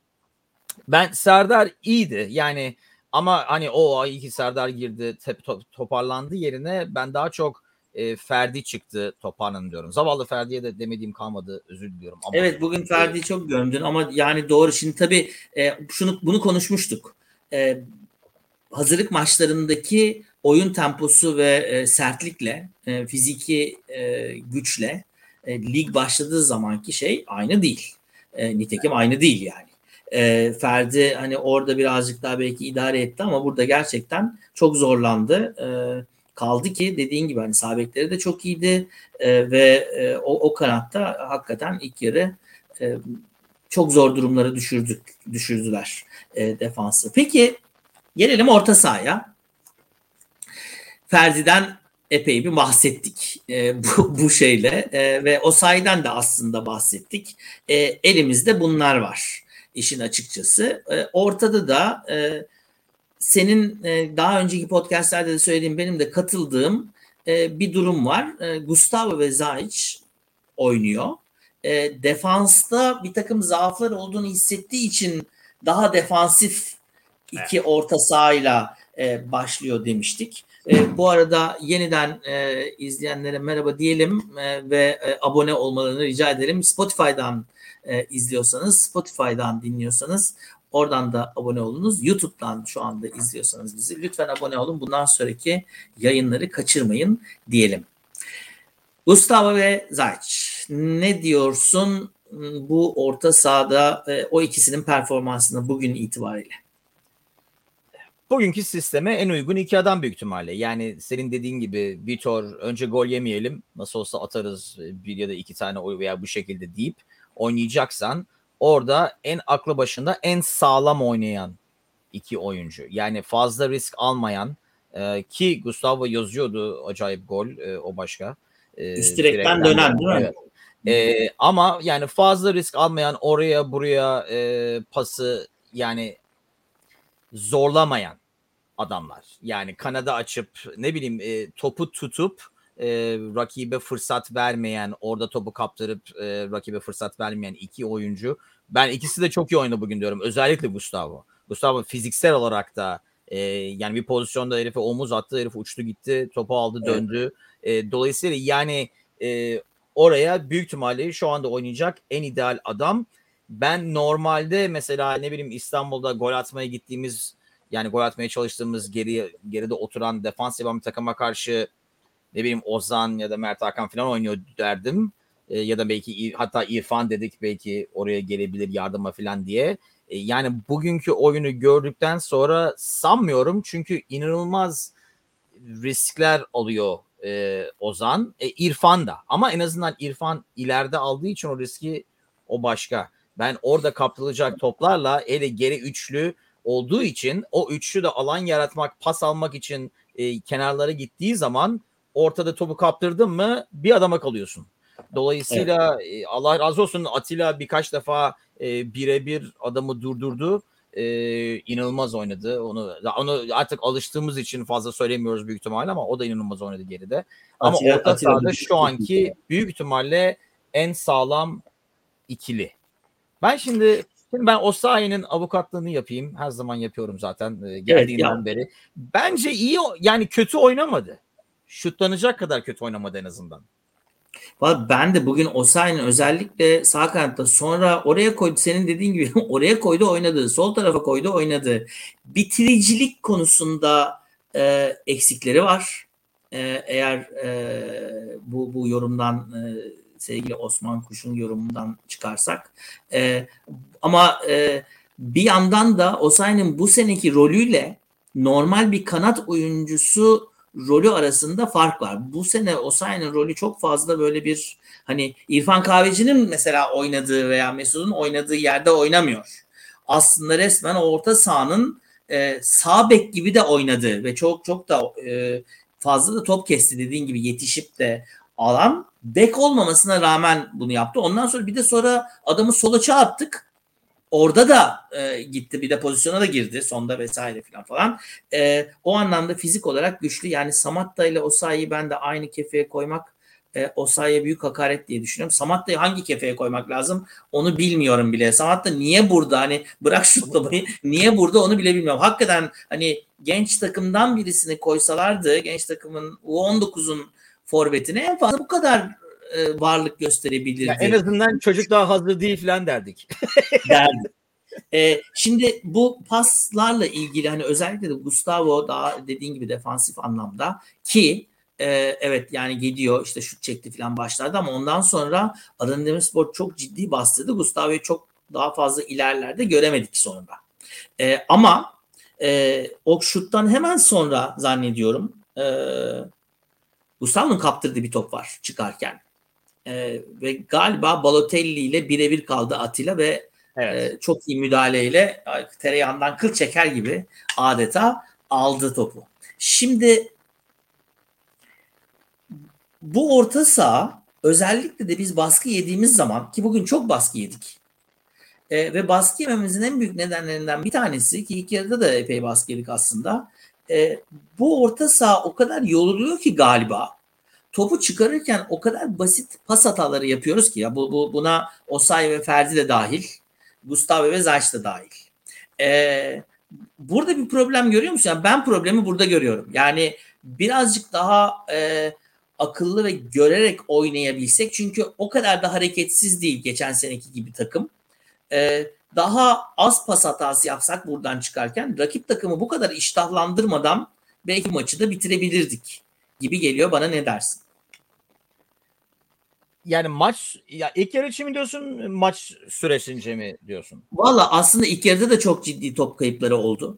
Ben Serdar iyiydi yani ama hani o ay iki Serdar girdi tep- toparlandı yerine ben daha çok e, Ferdi çıktı toparlanın diyorum. Zavallı Ferdi'ye de demediğim kalmadı özür diliyorum. Ama evet bugün Ferdi'yi çok gömdün ama yani doğru şimdi tabii e, şunu bunu konuşmuştuk. E, hazırlık maçlarındaki oyun temposu ve e, sertlikle e, fiziki e, güçle e, lig başladığı zamanki şey aynı değil. E, nitekim aynı değil yani. E, Ferdi hani orada birazcık daha belki idare etti ama burada gerçekten çok zorlandı. E, kaldı ki dediğin gibi hani sağ bekleri de çok iyiydi e, ve e, o, o kanatta hakikaten ilk yarı e, çok zor durumlara düşürdük, düşürdüler e, defansı. Peki gelelim orta sahaya. Ferdi'den epey bir bahsettik e, bu, bu şeyle e, ve Osayi'den de aslında bahsettik. E, elimizde bunlar var. İşin açıkçası. Ortada da senin daha önceki podcastlerde de söylediğim benim de katıldığım bir durum var. Gustav ve Zajc oynuyor. Defansta bir takım zaaflar olduğunu hissettiği için daha defansif iki orta sahayla başlıyor demiştik. Bu arada yeniden izleyenlere merhaba diyelim ve abone olmalarını rica edelim. Spotify'dan E, izliyorsanız, Spotify'dan dinliyorsanız oradan da abone olunuz. YouTube'dan şu anda izliyorsanız bizi lütfen abone olun. Bundan sonraki yayınları kaçırmayın diyelim. Gustav ve Zajc ne diyorsun bu orta sahada e, o ikisinin performansına bugün itibariyle? bugünkü sisteme en uygun iki adam büyük ihtimalle. Yani senin dediğin gibi Vitor önce gol yemeyelim, nasıl olsa atarız bir ya da iki tane oy veya bu şekilde deyip oynayacaksan orada en aklı başında en sağlam oynayan iki oyuncu. Yani fazla risk almayan e, ki Gustavo yazıyordu acayip gol e, o başka. E, Üst direkten dönen değil mi? Evet. E, ama yani fazla risk almayan, oraya buraya e, pası yani zorlamayan adamlar. Yani kanada açıp ne bileyim e, topu tutup e, rakibe fırsat vermeyen, orada topu kaptırıp e, rakibe fırsat vermeyen iki oyuncu. Ben ikisi de çok iyi oynadı bugün diyorum. Özellikle Gustavo. Gustavo fiziksel olarak da e, yani bir pozisyonda herife omuz attı, herif uçtu gitti, topu aldı döndü. Evet. E, dolayısıyla yani e, oraya büyük ihtimalle şu anda oynayacak en ideal adam. Ben normalde mesela ne bileyim İstanbul'da gol atmaya gittiğimiz, yani gol atmaya çalıştığımız geri, geride oturan defans yapan bir takıma karşı ne bileyim Ozan ya da Mert Hakan falan oynuyor derdim. E, ya da belki hatta İrfan dedik, belki oraya gelebilir yardıma falan diye. E, yani bugünkü oyunu gördükten sonra sanmıyorum, çünkü inanılmaz riskler alıyor e, Ozan. E, İrfan da, ama en azından İrfan ileride aldığı için o riski o başka. Ben orada kaptırılacak toplarla ele geri üçlü olduğu için o üçlü de alan yaratmak, pas almak için e, kenarlara gittiği zaman ortada topu kaptırdın mı bir adama kalıyorsun. Dolayısıyla evet. e, Allah razı olsun Atilla birkaç defa e, birebir adamı durdurdu. E, inanılmaz oynadı. Onu onu artık alıştığımız için fazla söylemiyoruz büyük ihtimalle, ama o da inanılmaz oynadı geride. Ama Atilla, orta Atilla sahada şu anki büyük ihtimalle en sağlam ikili. Ben şimdi, şimdi ben Osayi'nin avukatlığını yapayım. Her zaman yapıyorum zaten e, geldiğinden evet, beri. Bence iyi, yani kötü oynamadı. Şutlanacak kadar kötü oynamadı en azından. Ben de bugün Osayi'nin özellikle sağ kanatta, sonra oraya koydu, senin dediğin gibi oraya koydu oynadı. Sol tarafa koydu oynadı. Bitiricilik konusunda e, eksikleri var. E, eğer e, bu, bu yorumdan e, sevgili Osman Kuş'un yorumundan çıkarsak. Ee, ama e, bir yandan da Osayi'nin bu seneki rolüyle normal bir kanat oyuncusu rolü arasında fark var. Bu sene Osayi'nin rolü çok fazla böyle bir, hani İrfan Kahveci'nin mesela oynadığı veya Mesut'un oynadığı yerde oynamıyor. Aslında resmen orta sahanın e, sağ bek gibi de oynadı ve çok çok da e, fazla da top kesti, dediğin gibi yetişip de alan bek olmamasına rağmen bunu yaptı. Ondan sonra bir de sonra adamı sola çağ attık. Orada da e, gitti. Bir de pozisyona da girdi. Sonda vesaire filan falan. E, o anlamda fizik olarak güçlü. Yani Samatta ile Osayi'yi ben de aynı kefeye koymak e, Osayi'ye büyük hakaret diye düşünüyorum. Samatta'yı hangi kefeye koymak lazım? Onu bilmiyorum bile. Samatta niye burada? Hani bırak şutlamayı. Niye burada? Onu bile bilmiyorum. Hakikaten hani genç takımdan birisini koysalardı, genç takımın U on dokuzun forvetine en fazla bu kadar e, varlık gösterebilirdi. Ya en azından çocuk daha hazır değil falan derdik. Derdik. E, şimdi bu paslarla ilgili hani özellikle de Gustavo daha dediğin gibi defansif anlamda ki e, evet yani gidiyor işte şut çekti falan başlarda, ama ondan sonra Adana Demirspor çok ciddi bastırdı. Gustavo'yu çok daha fazla ilerlerde göremedik sonra. E, ama e, o şuttan hemen sonra zannediyorum eee Gustav'ın kaptırdığı bir top var çıkarken. Ee, ve galiba Balotelli ile birebir kaldı Atilla ve evet. e, çok iyi müdahaleyle tereyağından kıl çeker gibi adeta aldı topu. Şimdi bu orta saha, özellikle de biz baskı yediğimiz zaman, ki bugün çok baskı yedik. E, ve baskı yememizin en büyük nedenlerinden bir tanesi, ki ilk yarıda da epey baskı yedik aslında, E, bu orta saha o kadar yoruluyor ki galiba topu çıkarırken o kadar basit pas hataları yapıyoruz ki ya bu, bu buna Osayi ve Ferdi de dahil, Gustavo ve Zajc de dahil. E, burada bir problem görüyor musun? Yani ben problemi burada görüyorum. Yani birazcık daha e, akıllı ve görerek oynayabilsek, çünkü o kadar da hareketsiz değil geçen seneki gibi takım. E, Daha az pas hatası yapsak buradan çıkarken rakip takımı bu kadar iştahlandırmadan belki maçı da bitirebilirdik gibi geliyor bana, ne dersin? Yani maç, ya ilk yarı için mi diyorsun, maç süresince mi diyorsun? Valla aslında ilk yarıda da çok ciddi top kayıpları oldu.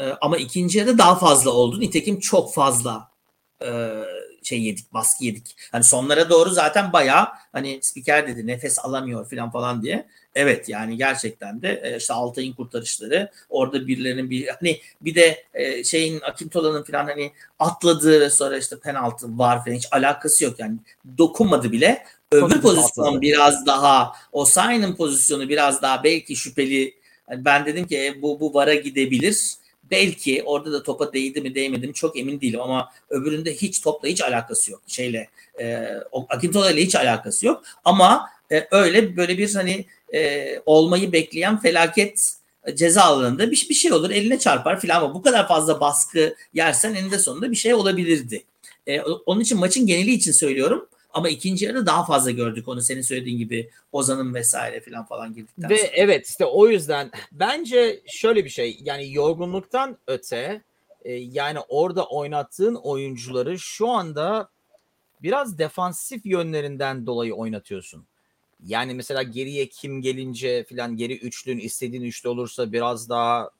E, ama ikinci yarıda daha fazla oldu. Nitekim çok fazla e, şey yedik, baskı yedik. Hani sonlara doğru zaten bayağı hani spiker dedi nefes alamıyor falan falan diye. Evet yani gerçekten de işte Altay'ın kurtarışları orada birilerinin bir hani bir de şeyin Akintola'nın falan hani atladığı ve sonra işte penaltı var falan hiç alakası yok yani dokunmadı bile. Öbür pozisyon biraz daha Osayi'nin pozisyonu biraz daha belki şüpheli. Yani ben dedim ki bu bu VAR'a gidebilir. Belki orada da topa değdi mi değmedi mi çok emin değilim ama öbüründe hiç topla hiç alakası yok. Şeyle e, Akintola ile hiç alakası yok ama e, öyle böyle bir hani e, olmayı bekleyen felaket ceza alanında bir, bir şey olur eline çarpar filan ama bu kadar fazla baskı yersen eninde sonunda bir şey olabilirdi. E, onun için maçın geneli için söylüyorum. Ama ikinci yarıda daha fazla gördük onu senin söylediğin gibi Ozan'ın vesaire falan falan girdikten sonra. Ve evet işte o yüzden bence şöyle bir şey yani yorgunluktan öte e, yani orada oynattığın oyuncuları şu anda biraz defansif yönlerinden dolayı oynatıyorsun. Yani mesela geriye kim gelince falan geri üçlün istediğin üçlü olursa biraz daha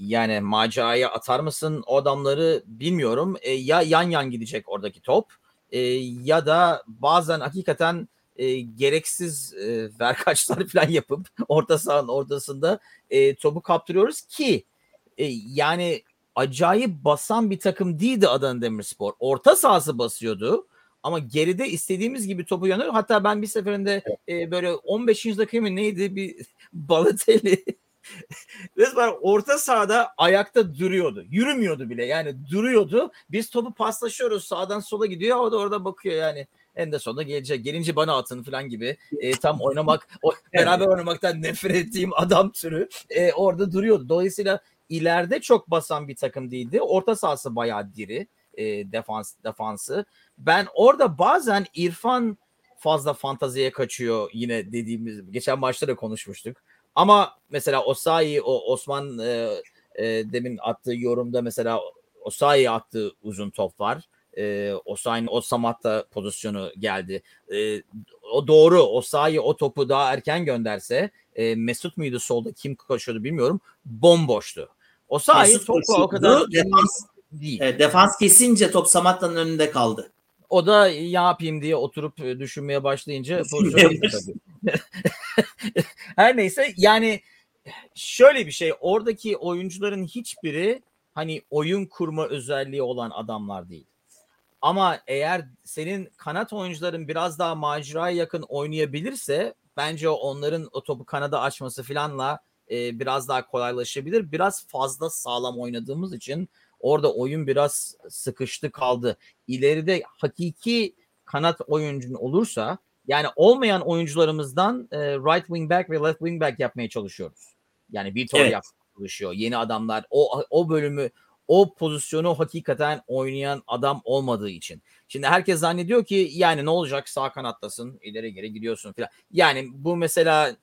yani maceraya atar mısın o adamları bilmiyorum e, ya yan yan gidecek oradaki top. E, ya da bazen hakikaten e, gereksiz e, verkaçlar falan yapıp orta sahanın ortasında e, topu kaptırıyoruz ki e, yani acayip basan bir takım değildi Adana Demirspor. Orta sahası basıyordu ama geride istediğimiz gibi topu yanıyor. Hatta ben bir seferinde e, böyle on beşinci dakika mı neydi bir Balotelli resmen orta sahada ayakta duruyordu. Yürümüyordu bile. Yani duruyordu. Biz topu paslaşıyoruz. Sağdan sola gidiyor. O da orada bakıyor yani. En de sonunda gelecek. Gelince bana atın falan gibi. E, tam oynamak, o, beraber oynamaktan nefret ettiğim adam türü e, orada duruyordu. Dolayısıyla ileride çok basan bir takım değildi. Orta sahası bayağı diri. E, defans, defansı. Ben orada bazen İrfan fazla fantaziye kaçıyor. Yine dediğimiz, geçen maçta da konuşmuştuk. Ama mesela Osayi, o Osman e, e, demin attığı yorumda mesela Osayi attığı uzun top var. E, Osayi'nin o Samat'ta pozisyonu geldi. E, o doğru. Osayi o topu daha erken gönderse e, Mesut muydu solda kim koşuyordu bilmiyorum. Bomboştu. Osayi Mesut topu koşuldu, o kadar defans, değil. E, defans kesince top Samat'tan önünde kaldı. O da ya yapayım diye oturup düşünmeye başlayınca her neyse yani şöyle bir şey oradaki oyuncuların hiçbiri hani oyun kurma özelliği olan adamlar değil. Ama eğer senin kanat oyuncuların biraz daha maceraya yakın oynayabilirse bence onların o topu kanada açması filanla e, biraz daha kolaylaşabilir. Biraz fazla sağlam oynadığımız için orada oyun biraz sıkıştı kaldı. İleride hakiki kanat oyuncun olursa yani olmayan oyuncularımızdan e, right wing back ve left wing back yapmaya çalışıyoruz. Yani Vitor evet. yapmaya çalışıyor. Yeni adamlar o o bölümü o pozisyonu hakikaten oynayan adam olmadığı için. Şimdi herkes zannediyor ki yani ne olacak sağ kanattasın ileri geri gidiyorsun falan. Yani bu mesela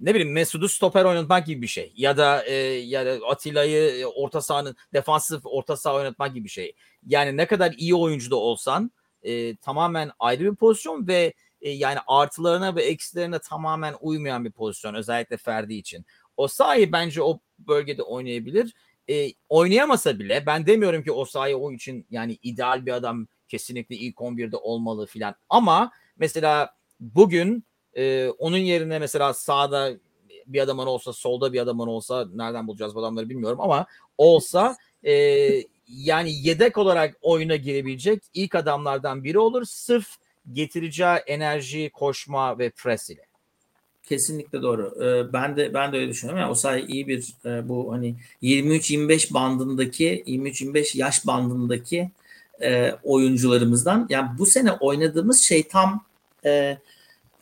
ne bileyim Mesut'u stoper oynatmak gibi bir şey ya da e, ya da Atilla'yı orta sahanın defansif orta saha oynatmak gibi bir şey. Yani ne kadar iyi oyuncu da olsan e, tamamen ayrı bir pozisyon ve e, yani artılarına ve eksilerine tamamen uymayan bir pozisyon özellikle Ferdi için. Osayi bence o bölgede oynayabilir. E, oynayamasa bile ben demiyorum ki Osayi o için yani ideal bir adam kesinlikle ilk on birde olmalı filan ama mesela bugün Ee, onun yerine mesela sağda bir adamın olsa, solda bir adamın olsa nereden bulacağız bu adamları bilmiyorum ama olsa e, yani yedek olarak oyuna girebilecek ilk adamlardan biri olur. Sırf getireceği enerji, koşma ve pres ile. Kesinlikle doğru. Ee, ben de ben de öyle düşünüyorum. Yani Osayi iyi bir e, bu hani yirmi üç yirmi beş bandındaki yirmi üç yirmi beş yaş bandındaki e, oyuncularımızdan. Yani bu sene oynadığımız şey tam e,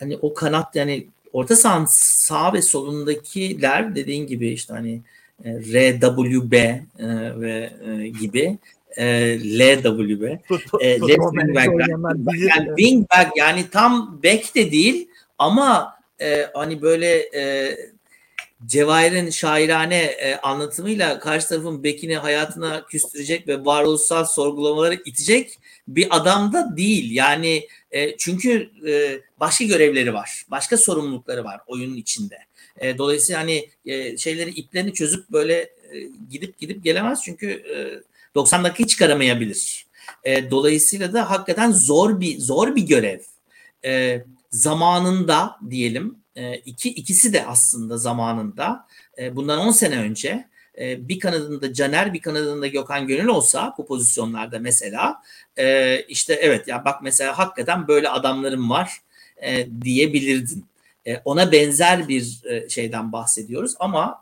hani o kanat yani orta sahanın sağ ve solundakiler dediğin gibi işte hani e, R W B e, ve e, gibi e, L W B e, yani wing back yani tam back de değil ama e, hani böyle e, Cevahir'in şairane e, anlatımıyla karşı tarafın bekini hayatına küstürecek ve varoluşsal sorgulamaları itecek bir adam da değil. Yani e, çünkü e, başka görevleri var. Başka sorumlulukları var oyunun içinde. E, dolayısıyla hani e, şeyleri iplerini çözüp böyle gidip gidip gelemez çünkü doksan dakika çıkaramayabilir. Dolayısıyla da hakikaten zor bir zor bir görev. Zamanında diyelim iki ikisi de aslında zamanında bundan on sene önce bir kanadında Caner, bir kanadında Gökhan Gönül olsa bu pozisyonlarda mesela işte evet ya bak mesela hakikaten böyle adamlarım var diyebilirdin. Ona benzer bir şeyden bahsediyoruz ama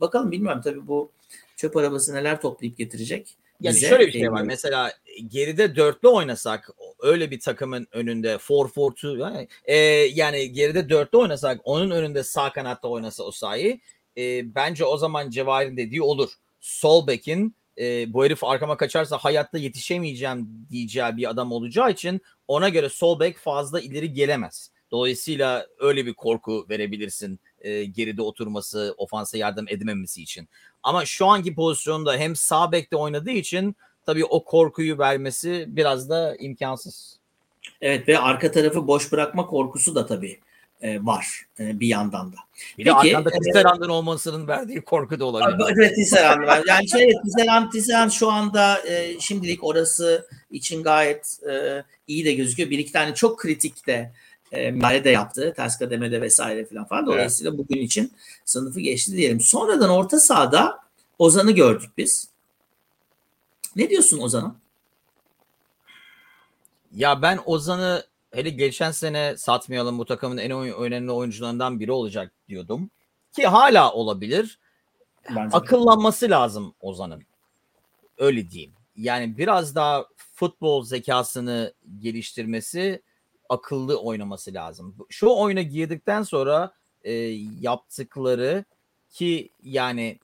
bakalım bilmiyorum tabii bu çöp arabası neler toplayıp getirecek. Yani bize şöyle bir şey var. Mesela geride dörtlü oynasak öyle bir takımın önünde dört dört iki yani, e, yani geride dörtlü oynasak onun önünde sağ kanatta oynasa Osayi e, bence o zaman Cevahir'in dediği olur. Sol bekin e, bu herif arkama kaçarsa hayatta yetişemeyeceğim diyeceği bir adam olacağı için ona göre sol bek fazla ileri gelemez. Dolayısıyla öyle bir korku verebilirsin e, geride oturması, ofansa yardım edememesi için. Ama şu anki pozisyonda hem sağ bekte oynadığı için tabii o korkuyu vermesi biraz da imkansız. Evet ve arka tarafı boş bırakma korkusu da tabii e, var e, bir yandan da. Bir de arkada Tisserand'ın olmasının verdiği korku da olabilir. Evet Tisserand var. Yani şey Tisserand, Tisserand şu anda e, şimdilik orası için gayet e, iyi de gözüküyor. Bir iki tane çok kritik de E, müdahale de yaptı. Ters kademede vesaire falan falan. Dolayısıyla evet. Bugün için sınıfı geçti diyelim. Sonradan orta sahada Ozan'ı gördük biz. Ne diyorsun Ozan'a? Ya ben Ozan'ı hele geçen sene satmayalım bu takımın en önemli oyuncularından biri olacak diyordum. Ki hala olabilir. Bence akıllanması de lazım Ozan'ın. Öyle diyeyim. Yani biraz daha futbol zekasını geliştirmesi, akıllı oynaması lazım. Şu oyuna girdikten sonra e, yaptıkları ki yani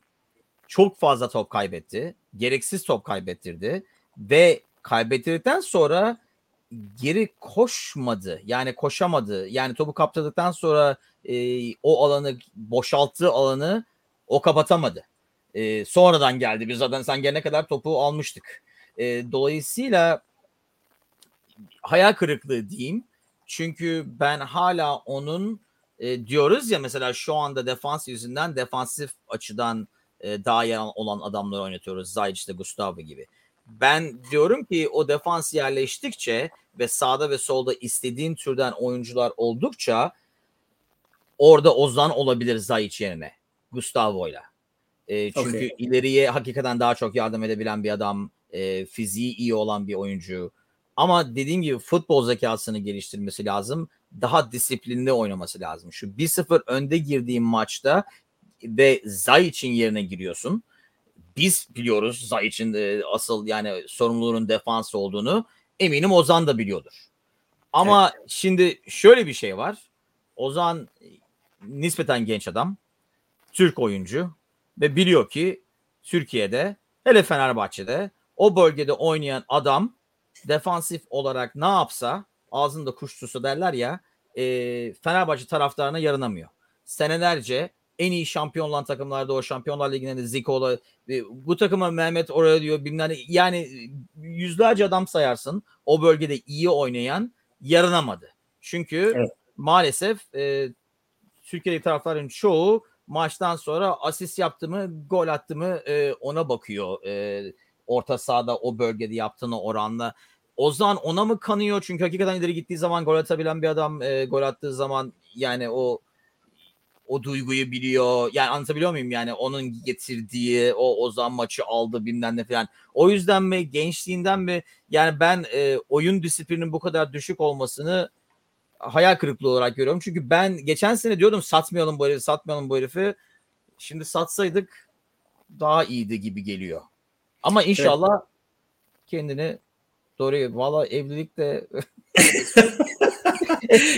çok fazla top kaybetti. Gereksiz top kaybettirdi. Ve kaybettirdikten sonra geri koşmadı. Yani koşamadı. Yani topu kaptırdıktan sonra e, o alanı boşalttığı alanı o kapatamadı. E, sonradan geldi. Biz zaten sen gelene kadar topu almıştık. E, dolayısıyla hayal kırıklığı diyeyim. Çünkü ben hala onun e, diyoruz ya mesela şu anda defans yüzünden defansif açıdan e, daha iyi olan adamları oynatıyoruz. Zajc de Gustav gibi. Ben diyorum ki o defans yerleştikçe ve sağda ve solda istediğin türden oyuncular oldukça orada Ozan olabilir Zajc yerine. Gustavo'yla. E, çünkü okay. ileriye hakikaten daha çok yardım edebilen bir adam. E, fiziği iyi olan bir oyuncu. Ama dediğim gibi futbol zekasını geliştirmesi lazım. Daha disiplinli oynaması lazım. Şu bir sıfır önde girdiğin maçta ve Zajc'in yerine giriyorsun. Biz biliyoruz Zajc'in asıl yani sorumluluğunun defans olduğunu. Eminim Ozan da biliyordur. Ama evet. Şimdi şöyle bir şey var. Ozan nispeten genç adam. Türk oyuncu. Ve biliyor ki Türkiye'de hele Fenerbahçe'de o bölgede oynayan adam defansif olarak ne yapsa ağzında kuş tutsa derler ya e, Fenerbahçe taraftarına yaranamıyor. Senelerce en iyi şampiyon olan takımlarda o Şampiyonlar Ligi'nde Zico'la e, bu takıma Mehmet oraya diyor bilmem ne yani yüzlerce adam sayarsın o bölgede iyi oynayan yaranamadı. Çünkü evet. maalesef e, Türkiye'deki taraftarların çoğu maçtan sonra asist yaptı mı gol attı mı e, ona bakıyor. E, orta sahada o bölgede yaptığını oranla. Ozan ona mı kanıyor? Çünkü hakikaten ileri gittiği zaman gol atabilen bir adam e, gol attığı zaman yani o o duyguyu biliyor. Yani anlatabiliyor muyum? Yani onun getirdiği o Ozan maçı aldı bilmem ne falan. O yüzden mi? Gençliğinden mi? Yani ben e, oyun disiplininin bu kadar düşük olmasını hayal kırıklığı olarak görüyorum. Çünkü ben geçen sene diyordum satmayalım bu herifi, satmayalım bu herifi. Şimdi satsaydık daha iyiydi gibi geliyor. Ama inşallah evet. kendini doğru. Valla evlilik de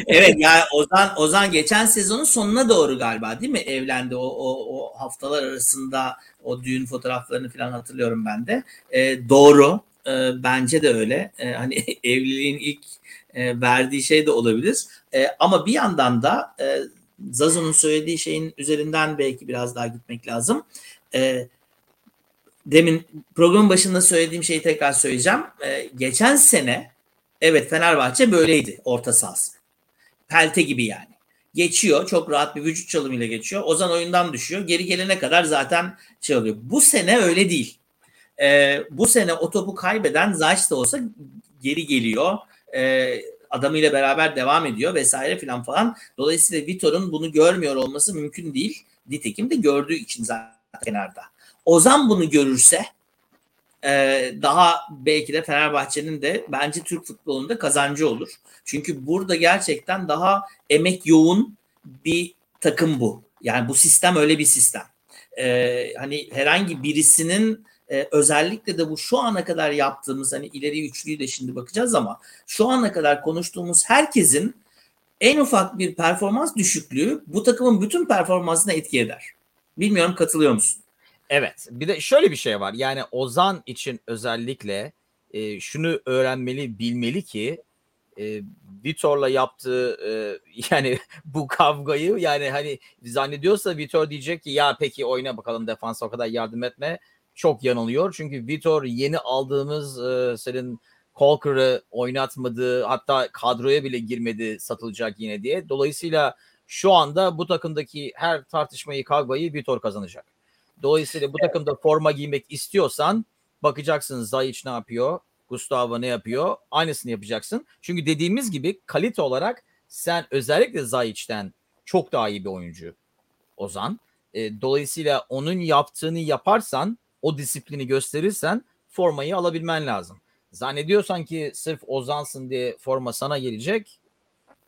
evet yani Ozan Ozan geçen sezonun sonuna doğru galiba değil mi? Evlendi o o, o haftalar arasında o düğün fotoğraflarını falan hatırlıyorum ben de. E, doğru. E, bence de öyle. E, hani evliliğin ilk e, verdiği şey de olabilir. E, ama bir yandan da e, Zazo'nun söylediği şeyin üzerinden belki biraz daha gitmek lazım. E, Demin programın başında söylediğim şeyi tekrar söyleyeceğim. Ee, geçen sene evet Fenerbahçe böyleydi orta sahası. Pelte gibi yani. geçiyor. Çok rahat bir vücut çalımıyla geçiyor. Ozan oyundan düşüyor. Geri gelene kadar zaten şey oluyor. Bu sene öyle değil. Ee, bu sene o topu kaybeden Zajc de olsa geri geliyor. Ee, adamıyla beraber devam ediyor vesaire filan falan. Dolayısıyla Vitor'un bunu görmüyor olması mümkün değil. Nitekim de gördüğü için zaten kenarda. Ozan bunu görürse Ee, daha belki de Fenerbahçe'nin de bence Türk futbolunda kazancı olur. Çünkü burada gerçekten daha emek yoğun bir takım bu. Yani bu sistem öyle bir sistem. Ee, hani herhangi birisinin e, özellikle de bu şu ana kadar yaptığımız, hani ileri üçlüyü de şimdi bakacağız ama şu ana kadar konuştuğumuz herkesin en ufak bir performans düşüklüğü bu takımın bütün performansına etki eder. Bilmiyorum, katılıyor musun? Evet, bir de şöyle bir şey var. Yani Ozan için özellikle e, şunu öğrenmeli, bilmeli ki e, Vitor'la yaptığı e, yani bu kavgayı, yani hani zannediyorsa Vitor diyecek ki ya peki oyna bakalım, defansa o kadar yardım etme, çok yanılıyor. Çünkü Vitor yeni aldığımız e, senin Colker'ı oynatmadı, hatta kadroya bile girmedi satılacak yine diye. Dolayısıyla şu anda bu takımdaki her tartışmayı, kavgayı Vitor kazanacak. Dolayısıyla bu takımda forma giymek istiyorsan bakacaksın Zajc ne yapıyor, Gustav ne yapıyor, aynısını yapacaksın. Çünkü dediğimiz gibi kalite olarak sen özellikle Zajc'ten çok daha iyi bir oyuncu Ozan. E, dolayısıyla onun yaptığını yaparsan, o disiplini gösterirsen formayı alabilmen lazım. Zannediyorsan ki sırf Ozan'sın diye forma sana gelecek.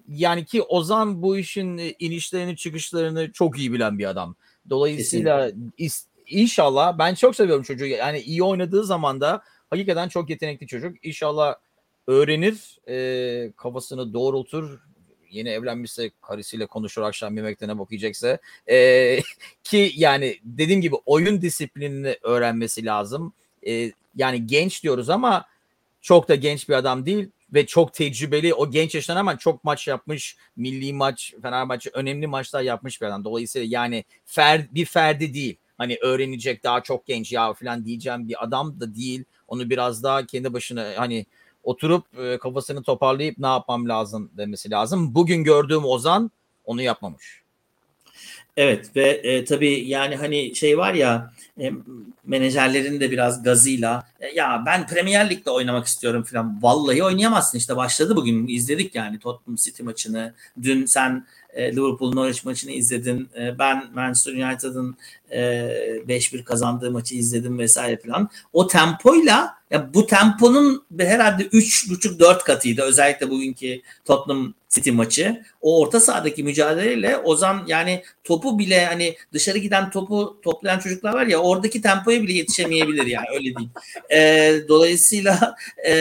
Yani ki Ozan bu işin inişlerini çıkışlarını çok iyi bilen bir adam. Dolayısıyla is, inşallah, ben çok seviyorum çocuğu. Yani iyi oynadığı zaman da hakikaten çok yetenekli çocuk. İnşallah öğrenir, e, kafasını doğrultur. Yeni evlenmişse karısıyla konuşur, akşam yemekte ne bok yiyecekse. E, ki yani dediğim gibi oyun disiplinini öğrenmesi lazım. E, yani genç diyoruz ama çok da genç bir adam değil. Ve çok tecrübeli, o genç yaştan hemen çok maç yapmış, milli maç, Fenerbahçe önemli maçlar yapmış bir adam. Dolayısıyla yani fer, bir Ferdi değil. Hani öğrenecek daha çok genç ya falan diyeceğim bir adam da değil. Onu biraz daha kendi başına hani oturup kafasını toparlayıp ne yapmam lazım demesi lazım. Bugün gördüğüm Ozan onu yapmamış. Evet ve e, tabii yani hani şey var ya, e, menajerlerin de biraz gazıyla e, ya ben Premier Lig'de oynamak istiyorum falan. Vallahi oynayamazsın, işte başladı bugün, izledik yani Tottenham City maçını. Dün sen e, Liverpool Norwich maçını izledin. E, ben Manchester United'ın e, beş bir kazandığı maçı izledim vesaire falan. O tempoyla, ya bu temponun herhalde üç buçuk dört katıydı özellikle bugünkü Tottenham City maçı. O orta sahadaki mücadeleyle Ozan yani topu bile, hani dışarı giden topu toplayan çocuklar var ya, oradaki tempoya bile yetişemeyebilir yani, öyle değil. E, dolayısıyla e,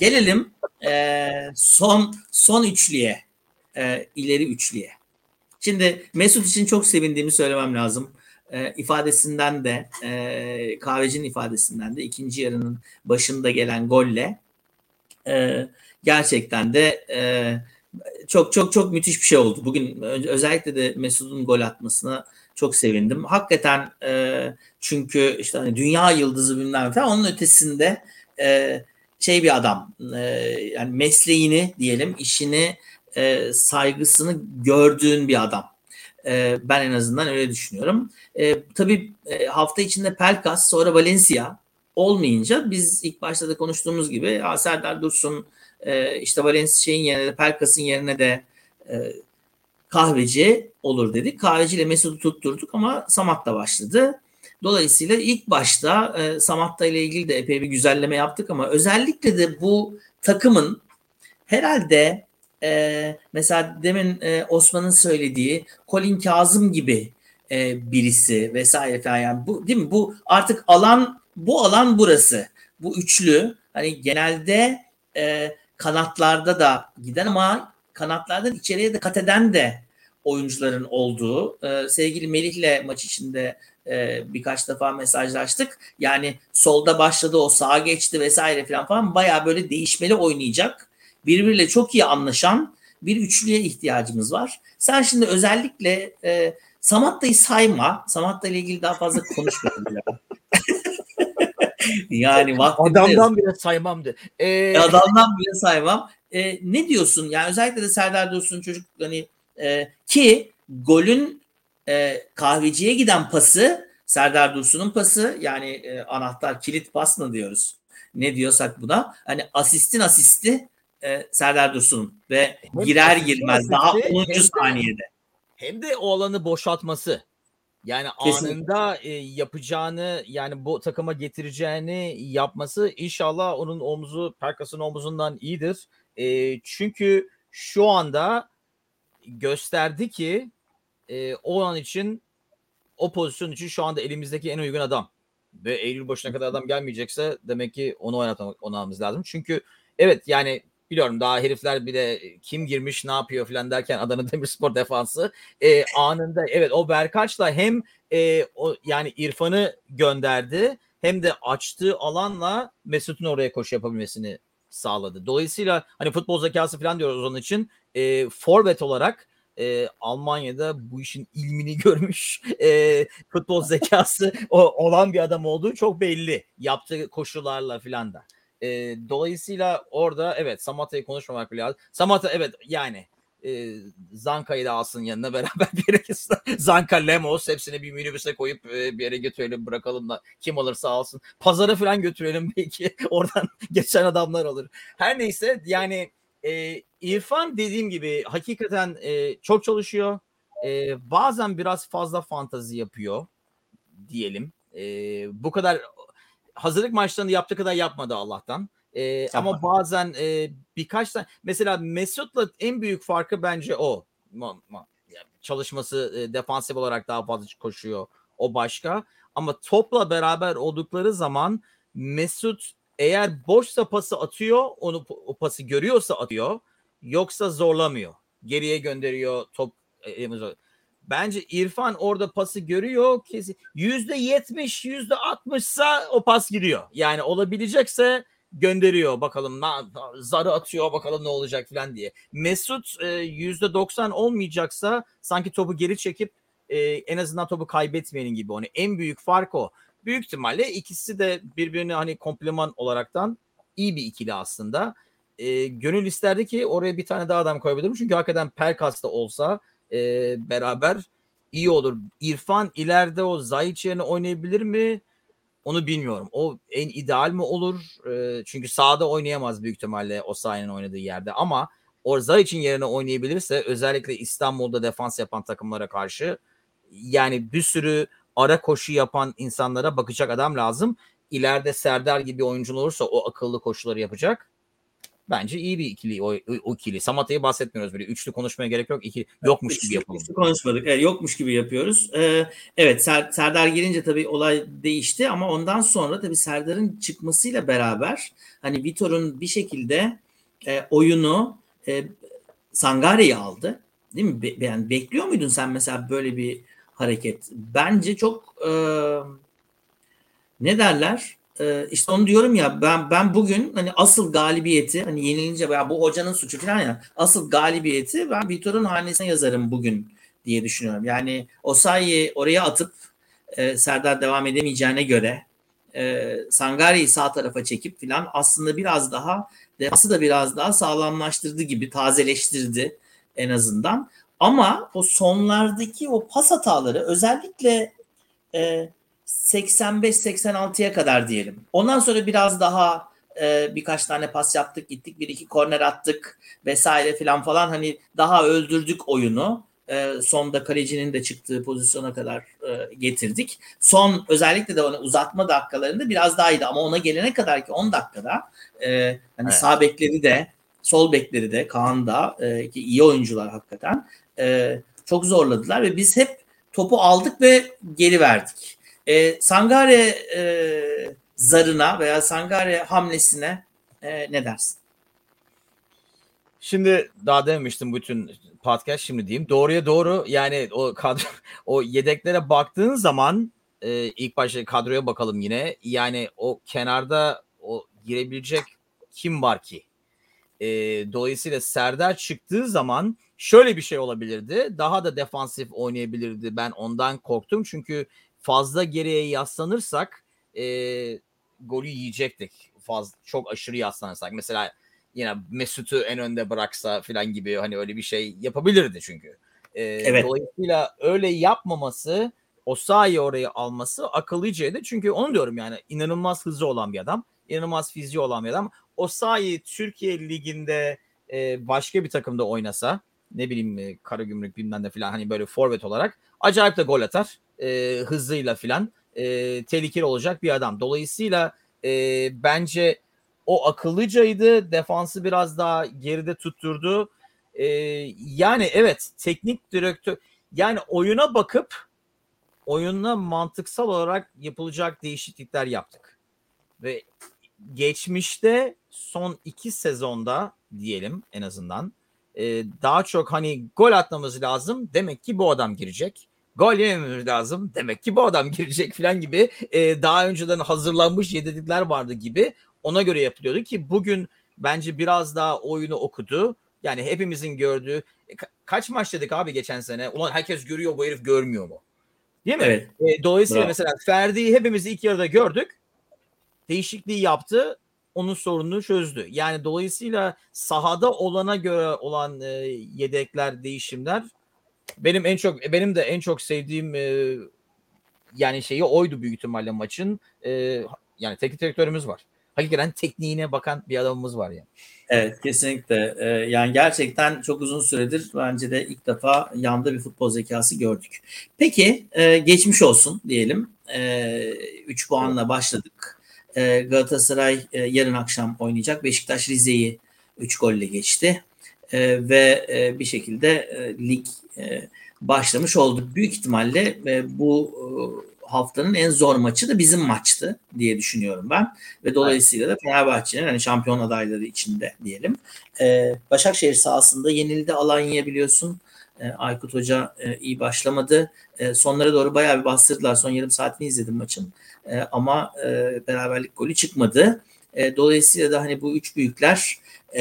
gelelim e, son son üçlüye, e, ileri üçlüye. Şimdi Mesut için çok sevindiğimi söylemem lazım. E, ifadesinden de e, Kahveci'nin ifadesinden de ikinci yarının başında gelen golle e, gerçekten de e, çok çok çok müthiş bir şey oldu. Bugün özellikle de Mesut'un gol atmasına çok sevindim. Hakikaten e, çünkü işte hani dünya yıldızı bilmem falan, onun ötesinde e, şey bir adam, e, yani mesleğini diyelim, işini, e, saygısını gördüğün bir adam. Ben en azından öyle düşünüyorum. E, tabii e, hafta içinde Pelkas, sonra Valencia olmayınca biz ilk başta da konuştuğumuz gibi Serdar Dursun e, işte Valencia'nın yerine de Pelkas'ın yerine de e, Kahveci olur dedik. Kahveci ile Mesut'u tutturduk ama Samat'la başladı. Dolayısıyla ilk başta e, Samat'la ile ilgili de epey bir güzelleme yaptık ama özellikle de bu takımın herhalde Ee, mesela demin e, Osman'ın söylediği Colin Kazım gibi e, birisi vesaire falan, yani bu değil mi, bu artık alan, bu alan burası, bu üçlü hani genelde e, kanatlarda da giden ama kanatlardan içeriye de kat eden de oyuncuların olduğu, e, sevgili Melih'le maç içinde e, birkaç defa mesajlaştık, yani solda başladı, o sağa geçti vesaire falan falan, bayağı böyle değişmeli oynayacak, birbiriyle çok iyi anlaşan bir üçlüye ihtiyacımız var. Sen şimdi özellikle e, Samatta'yı sayma. Samatta ile ilgili daha fazla konuşmadım bile. yani adamdan bile saymam de. Ee... Adamdan bile saymam. E, ne diyorsun? Yani özellikle de Serdar Dursun çocuk, hani E, ki golün e, Kahveci'ye giden pası Serdar Dursun'un pası, yani e, anahtar kilit pas mı diyoruz? Ne diyorsak buna. Hani asistin asisti e, Serdar Dursun ve hem girer girmez daha onuncu saniyede. Hem de o alanı boşaltması. Yani kesinlikle anında e, yapacağını, yani bu takıma getireceğini yapması, inşallah onun omzu Perkas'ın omuzundan iyidir. E, çünkü şu anda gösterdi ki e, o an için, o pozisyon için şu anda elimizdeki en uygun adam. Ve Eylül başına kadar adam gelmeyecekse demek ki onu oynatmamız lazım. Çünkü evet, yani biliyorum daha herifler bile kim girmiş ne yapıyor falan derken Adana Demirspor defansı e, anında evet o Berkaç'la hem e, o yani İrfan'ı gönderdi hem de açtığı alanla Mesut'un oraya koşu yapabilmesini sağladı. Dolayısıyla hani futbol zekası falan diyoruz onun için e, forvet olarak E, Almanya'da bu işin ilmini görmüş, e, futbol zekası o, olan bir adam olduğu çok belli. Yaptığı koşularla filan da. E, dolayısıyla orada evet Samata'yı konuşmamak bile lazım. Samata evet yani e, Zanka'yı da alsın yanına beraber bir yere gitsin. Zanka, Lemos hepsini bir minibüse koyup e, bir yere götürelim, bırakalım da kim alırsa alsın. Pazara filan götürelim belki. Oradan geçen adamlar olur. Her neyse yani Ee, İrfan dediğim gibi hakikaten e, çok çalışıyor. E, bazen biraz fazla fantazi yapıyor diyelim. E, bu kadar hazırlık maçlarını yaptığı kadar yapmadı Allah'tan. E, ama bazen e, birkaç tane mesela Mesut'la en büyük farkı bence o. Çalışması e, defansif olarak daha fazla koşuyor. O başka. Ama topla beraber oldukları zaman Mesut eğer boşsa pası atıyor, onu o pası görüyorsa atıyor, yoksa zorlamıyor. Geriye gönderiyor top. Bence İrfan orada pası görüyor. Kesin yüzde yetmiş, yüzde altmışsa o pas giriyor. Yani olabilecekse gönderiyor. Bakalım zarı atıyor, bakalım ne olacak falan diye. Mesut yüzde doksan olmayacaksa sanki topu geri çekip en azından topu kaybetmeyenin gibi. Onu en büyük fark o. Büyük ihtimalle ikisi de birbirine hani kompleman olaraktan iyi bir ikili aslında. E, gönül isterdi ki oraya bir tane daha adam koyabilirim. Çünkü hakikaten Pelkas da olsa e, beraber iyi olur. İrfan ileride o Zajc yerine oynayabilir mi? Onu bilmiyorum. O en ideal mi olur? E, çünkü sahada oynayamaz büyük ihtimalle Osayi'nin oynadığı yerde. Ama o Zajc'in yerine oynayabilirse özellikle İstanbul'da defans yapan takımlara karşı yani bir sürü ara koşu yapan insanlara bakacak adam lazım. İleride Serdar gibi oyuncu olursa o akıllı koşuları yapacak. Bence iyi bir ikili o, o ikili. Samata'yı bahsetmiyoruz bile. Üçlü konuşmaya gerek yok. İki yokmuş üçlü, gibi yapalım. Üçlü konuşmadık. Evet, yokmuş gibi yapıyoruz. Ee, evet Ser, Serdar gelince tabii olay değişti ama ondan sonra tabii Serdar'ın çıkmasıyla beraber hani Vitor'un bir şekilde e, oyunu e, Sangare'yi aldı. Değil mi? Be- yani bekliyor muydun sen mesela böyle bir hareket? Bence çok e, ne derler? E, işte onu diyorum ya ben ben bugün hani asıl galibiyeti hani yenilince veya bu hocanın suçu falan ya asıl galibiyeti ben Vitor'un hanesine yazarım bugün diye düşünüyorum. Yani Osayi'yi oraya atıp e, Serdar devam edemeyeceğine göre e, Sangari'yi sağ tarafa çekip falan aslında biraz daha defansı da biraz daha sağlamlaştırdı gibi tazeleştirdi en azından. Ama o sonlardaki o pas hataları özellikle e, seksen beş seksen altıya kadar diyelim. Ondan sonra biraz daha e, birkaç tane pas yaptık gittik. Bir iki korner attık vesaire filan falan. Hani daha öldürdük oyunu. E, sonda kalecinin de çıktığı pozisyona kadar e, getirdik. Son özellikle de ona uzatma dakikalarında biraz daha iyiydi. Ama ona gelene kadar ki on dakikada e, hani evet. Sağ bekleri de sol bekleri de Kaan da e, ki iyi oyuncular hakikaten e, çok zorladılar ve biz hep topu aldık ve geri verdik. E, Sangare e, zarına veya Sangare hamlesine e, ne dersin? Şimdi daha dememiştim bütün podcast şimdi diyeyim. Doğruya doğru yani o kadro, o yedeklere baktığın zaman e, ilk başta kadroya bakalım yine. Yani o kenarda o girebilecek kim var ki? E, dolayısıyla Serdar çıktığı zaman şöyle bir şey olabilirdi. Daha da defansif oynayabilirdi. Ben ondan korktum. Çünkü fazla geriye yaslanırsak e, golü yiyecektik. Fazla, çok aşırı yaslanırsak. Mesela yine Mesut'u en önde bıraksa falan gibi hani öyle bir şey yapabilirdi çünkü. E, evet. Dolayısıyla öyle yapmaması, Osayi orayı alması akıllıcaydı. Çünkü onu diyorum yani, inanılmaz hızlı olan bir adam, inanılmaz fiziği olan bir adam. Osayi Türkiye Ligi'nde e, başka bir takımda oynasa, ne bileyim e, Karagümrük bilmem ne filan, hani böyle forvet olarak acayip de gol atar. E, hızıyla filan e, tehlikeli olacak bir adam. Dolayısıyla e, bence o akıllıcaydı. Defansı biraz daha geride tutturdu. E, yani evet, teknik direktör, yani oyuna bakıp oyunla mantıksal olarak yapılacak değişiklikler yaptık. Ve geçmişte son iki sezonda diyelim en azından e, daha çok hani gol atmamız lazım, demek ki bu adam girecek. Gol yememiz lazım, demek ki bu adam girecek falan gibi e, daha önceden hazırlanmış yedekler vardı gibi, ona göre yapılıyordu ki bugün bence biraz daha oyunu okudu. Yani hepimizin gördüğü ka- kaç maç dedik abi geçen sene, ulan herkes görüyor, bu herif görmüyor mu? Değil mi? Evet. E, dolayısıyla bravo. Mesela Ferdi'yi hepimiz ilk yarıda gördük. Değişikliği yaptı. Onun sorununu çözdü. Yani dolayısıyla sahada olana göre olan e, yedekler, değişimler benim en çok benim de en çok sevdiğim e, yani şeyi oydu büyük ihtimalle maçın. E, yani teknik direktörümüz var. Hakikaten tekniğine bakan bir adamımız var yani. Evet, kesinlikle. Ee, yani gerçekten çok uzun süredir bence de ilk defa yanda bir futbol zekası gördük. Peki e, geçmiş olsun diyelim. E, üç puanla başladık. E, Galatasaray e, yarın akşam oynayacak. Beşiktaş Rize'yi üç golle geçti. E, ve e, bir şekilde e, lig e, başlamış oldu. Büyük ihtimalle e, bu e, haftanın en zor maçı da bizim maçtı diye düşünüyorum ben. Ve dolayısıyla da Fenerbahçe'nin hani şampiyon adayları içinde diyelim. Ee, Başakşehir sahasında yenildi Alanya'ya biliyorsun. Ee, Aykut Hoca e, iyi başlamadı. E, sonlara doğru bayağı bir bastırdılar. Son yarım saatini izledim maçın. E, ama e, beraberlik golü çıkmadı. E, dolayısıyla da hani bu üç büyükler e,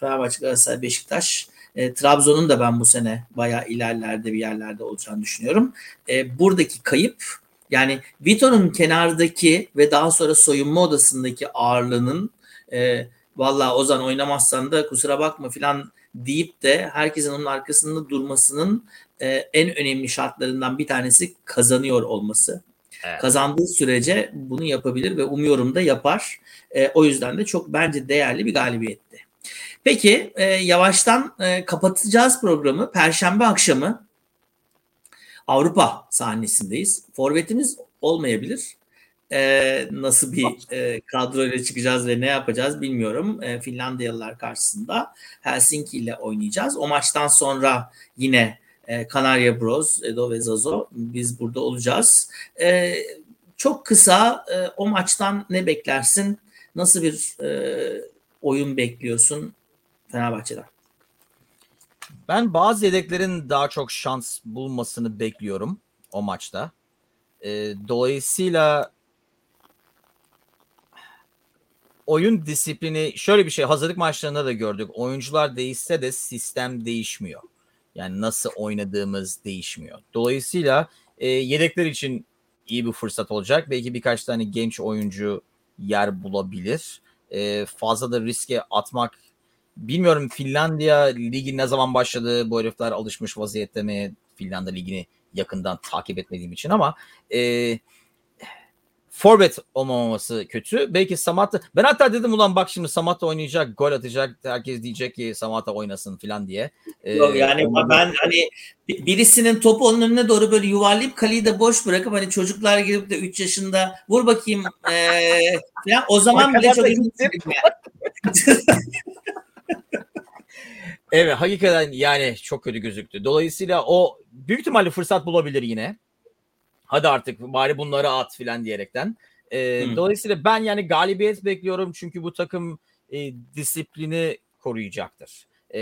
Fenerbahçe, Galatasaray, Beşiktaş. E, Trabzon'un da ben bu sene bayağı ilerlerde bir yerlerde olacağını düşünüyorum. E, buradaki kayıp, yani Vitor'un kenardaki ve daha sonra soyunma odasındaki ağırlığının e, valla Ozan oynamazsan da kusura bakma filan deyip de herkesin onun arkasında durmasının e, en önemli şartlarından bir tanesi kazanıyor olması. Evet. Kazandığı sürece bunu yapabilir ve umuyorum da yapar. E, o yüzden de çok bence değerli bir galibiyetti. Peki e, yavaştan e, kapatacağız programı. Perşembe akşamı Avrupa sahnesindeyiz. Forvetimiz olmayabilir. E, nasıl bir e, kadroyla çıkacağız ve ne yapacağız bilmiyorum. E, Finlandiyalılar karşısında Helsinki ile oynayacağız. O maçtan sonra yine e, Kanarya Bros, Edo ve Zazo biz burada olacağız. E, çok kısa e, o maçtan ne beklersin? Nasıl bir e, oyun bekliyorsun Fenerbahçe'den? Ben bazı yedeklerin daha çok şans bulmasını bekliyorum o maçta. E, dolayısıyla oyun disiplini, şöyle bir şey, hazırlık maçlarında da gördük. Oyuncular değişse de sistem değişmiyor. Yani nasıl oynadığımız değişmiyor. Dolayısıyla e, yedekler için iyi bir fırsat olacak. Belki birkaç tane genç oyuncu yer bulabilir. E, fazla da riske atmak, bilmiyorum Finlandiya Ligi ne zaman başladı, bu herifler alışmış vaziyette mi? Finlandiya Ligi'ni yakından takip etmediğim için ama e, forvet olmaması kötü. Belki Samat'ta, ben hatta dedim ulan bak şimdi Samat'ta oynayacak, gol atacak, herkes diyecek ki Samat'ta oynasın filan diye. E, Yok yani onları... ben hani birisinin topu onun önüne doğru böyle yuvarlayıp kaleyi de boş bırakıp hani çocuklar gelip de üç yaşında vur bakayım e, falan, o zaman bile çok evet, hakikaten yani çok kötü gözüktü. Dolayısıyla o büyük ihtimalle fırsat bulabilir yine. Hadi artık bari bunları at filan diyerekten. Ee, hmm. Dolayısıyla ben yani galibiyet bekliyorum. Çünkü bu takım e, disiplini koruyacaktır. E,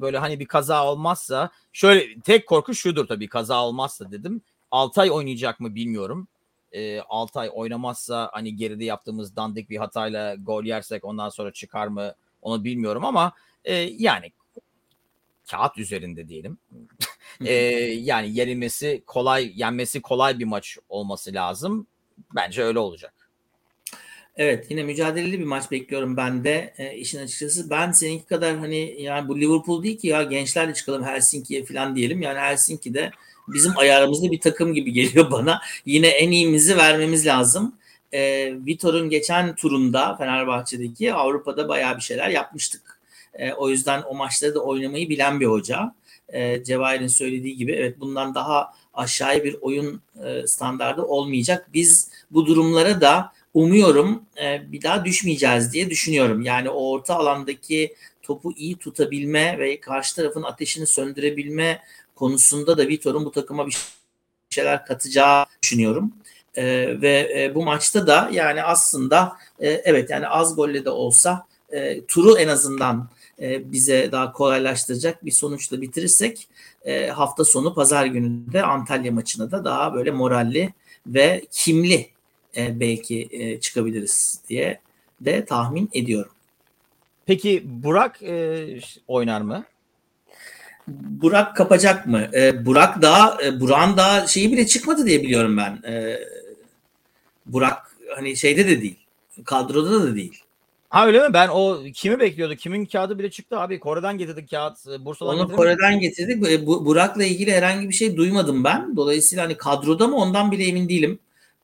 böyle hani bir kaza olmazsa, şöyle tek korku şudur tabii, kaza olmazsa dedim. Altay oynayacak mı bilmiyorum. E, Altay oynamazsa hani geride yaptığımız dandik bir hatayla gol yersek ondan sonra çıkar mı onu bilmiyorum ama e, yani kağıt üzerinde diyelim. e, yani yenilmesi kolay, yenmesi kolay bir maç olması lazım. Bence öyle olacak. Evet, yine mücadeleli bir maç bekliyorum ben de e, işin açıkçası. Ben seninki kadar hani yani bu Liverpool değil ki ya, gençlerle çıkalım Helsinki'ye falan diyelim. Yani Helsinki'de bizim ayarımızda bir takım gibi geliyor bana. Yine en iyimizi vermemiz lazım. E, Vitor'un geçen turunda Fenerbahçe'deki Avrupa'da bayağı bir şeyler yapmıştık. E, o yüzden o maçları da oynamayı bilen bir hoca. E, Cevahir'in söylediği gibi evet, bundan daha aşağıya bir oyun e, standardı olmayacak. Biz bu durumlara da umuyorum e, bir daha düşmeyeceğiz diye düşünüyorum. Yani o orta alandaki topu iyi tutabilme ve karşı tarafın ateşini söndürebilme konusunda da Vitor'un bu takıma bir şeyler katacağı düşünüyorum. E, ve e, bu maçta da yani aslında e, evet yani az golle de olsa e, turu en azından e, bize daha kolaylaştıracak bir sonuçla bitirirsek e, hafta sonu pazar günü de Antalya maçına da daha böyle moralli ve kimli E, belki e, çıkabiliriz diye de tahmin ediyorum. Peki Burak e, oynar mı? Burak kapacak mı? E, Burak daha e, Burak'ın daha şeyi bile çıkmadı diye biliyorum ben. E, Burak hani şeyde de değil. Kadroda da değil. Ha öyle mi? Ben o kimi bekliyordu? Kimin kağıdı bile çıktı abi. Kore'den getirdik kağıt. Bursa'dan Onu getirdik. Kore'den getirdik. E, bu, Burak'la ilgili herhangi bir şey duymadım ben. Dolayısıyla hani kadroda mı ondan bile emin değilim.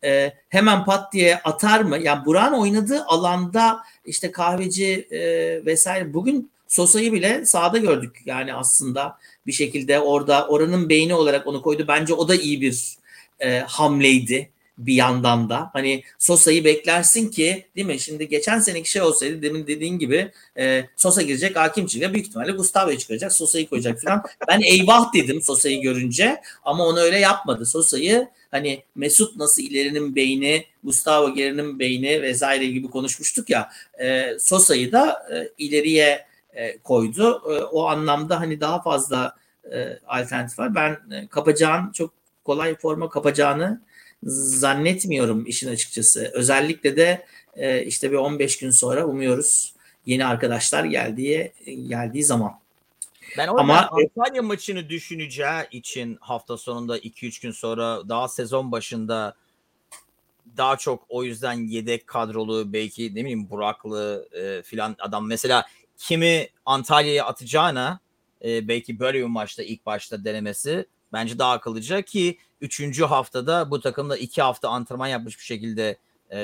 Ee, hemen pat diye atar mı? Yani Burak'ın oynadığı alanda işte Kahveci e, vesaire, bugün Sosa'yı bile sahada gördük. Yani aslında bir şekilde orada oranın beyni olarak onu koydu. Bence o da iyi bir e, hamleydi bir yandan da. Hani Sosa'yı beklersin ki, değil mi? Şimdi geçen seneki şey olsaydı, demin dediğin gibi e, Sosa girecek, Hakim çıkacak. Büyük ihtimalle Gustav'ı çıkacak, Sosa'yı koyacak falan. Ben eyvah dedim Sosa'yı görünce ama onu öyle yapmadı. Sosa'yı hani Mesut nasıl ilerinin beyni, Gustavo gerinin beyni vesaire gibi konuşmuştuk ya. E, Sosa'yı da e, ileriye e, koydu. E, o anlamda hani daha fazla e, alternatif var. Ben e, kapacağın, çok kolay forma kapacağını zannetmiyorum işin açıkçası. Özellikle de e, işte bir on beş gün sonra umuyoruz yeni arkadaşlar geldiği geldiği zaman. Ben orada ama Antalya maçını düşüneceği için hafta sonunda iki üç gün sonra, daha sezon başında daha çok o yüzden yedek kadrolu, belki ne bileyim Buraklı e, filan adam mesela kimi Antalya'ya atacağına e, belki böyle bir maçta ilk başta denemesi bence daha akıllıca ki üçüncü haftada bu takımda iki hafta antrenman yapmış bir şekilde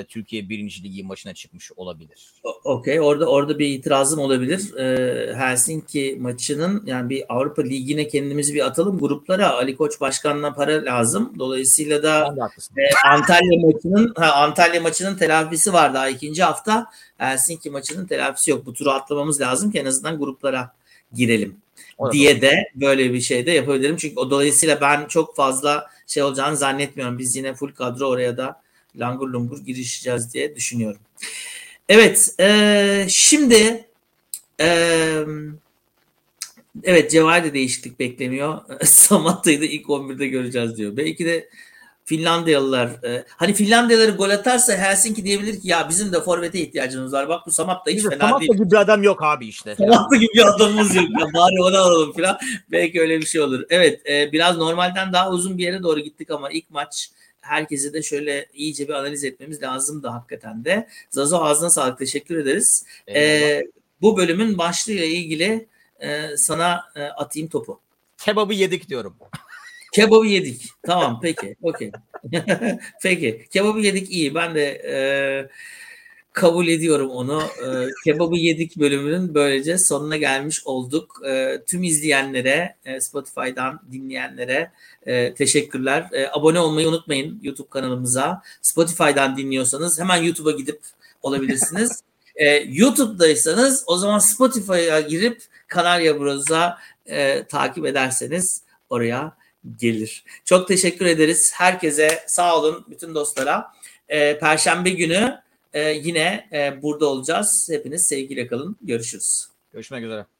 Türkiye birinci Ligi maçına çıkmış olabilir. Okey. Orada orada bir itirazım olabilir. Ee, Helsinki maçının, yani bir Avrupa Ligi'ne kendimizi bir atalım. Gruplara Ali Koç başkanına para lazım. Dolayısıyla da e, Antalya maçının ha, Antalya maçının telafisi var daha ikinci hafta. Helsinki maçının telafisi yok. Bu turu atlamamız lazım ki en azından gruplara girelim orada diye de böyle bir şey de yapabilirim. Çünkü o, dolayısıyla ben çok fazla şey olacağını zannetmiyorum. Biz yine full kadro oraya da langur lungur girişeceğiz diye düşünüyorum. Evet. E, şimdi e, evet, Cevahir'de değişiklik bekleniyor. Samatta'yı da ilk on birde göreceğiz diyor. Belki de Finlandiyalılar e, hani Finlandiyaları gol atarsa Helsinki diyebilir ki ya bizim de forvete ihtiyacımız var. Bak bu Samatta hiç fena Samatta değil. Samatta gibi bir adam yok abi işte. Samatta gibi bir adamımız yok. Ya, bari ona alalım falan. Belki öyle bir şey olur. Evet. E, biraz normalden daha uzun bir yere doğru gittik ama ilk maç herkese de şöyle iyice bir analiz etmemiz lazım da hakikaten de. Zazo, ağzına sağlık. Teşekkür ederiz. Ee, bu bölümün başlığıyla ilgili e, sana e, atayım topu. Kebabı yedik diyorum. Kebabı yedik. Tamam peki. Okey. Peki. Kebabı yedik, iyi. Ben de e, kabul ediyorum onu. E, kebabı yedik bölümünün böylece sonuna gelmiş olduk. E, tüm izleyenlere, e, Spotify'dan dinleyenlere e, teşekkürler. E, abone olmayı unutmayın YouTube kanalımıza. Spotify'dan dinliyorsanız hemen YouTube'a gidip olabilirsiniz. e, YouTube'daysanız o zaman Spotify'a girip Kanarya Bros'a e, takip ederseniz oraya gelir. Çok teşekkür ederiz. Herkese sağ olun, bütün dostlara. E, Perşembe günü Ee, yine e, burada olacağız. Hepiniz sevgiyle kalın. Görüşürüz. Görüşmek üzere.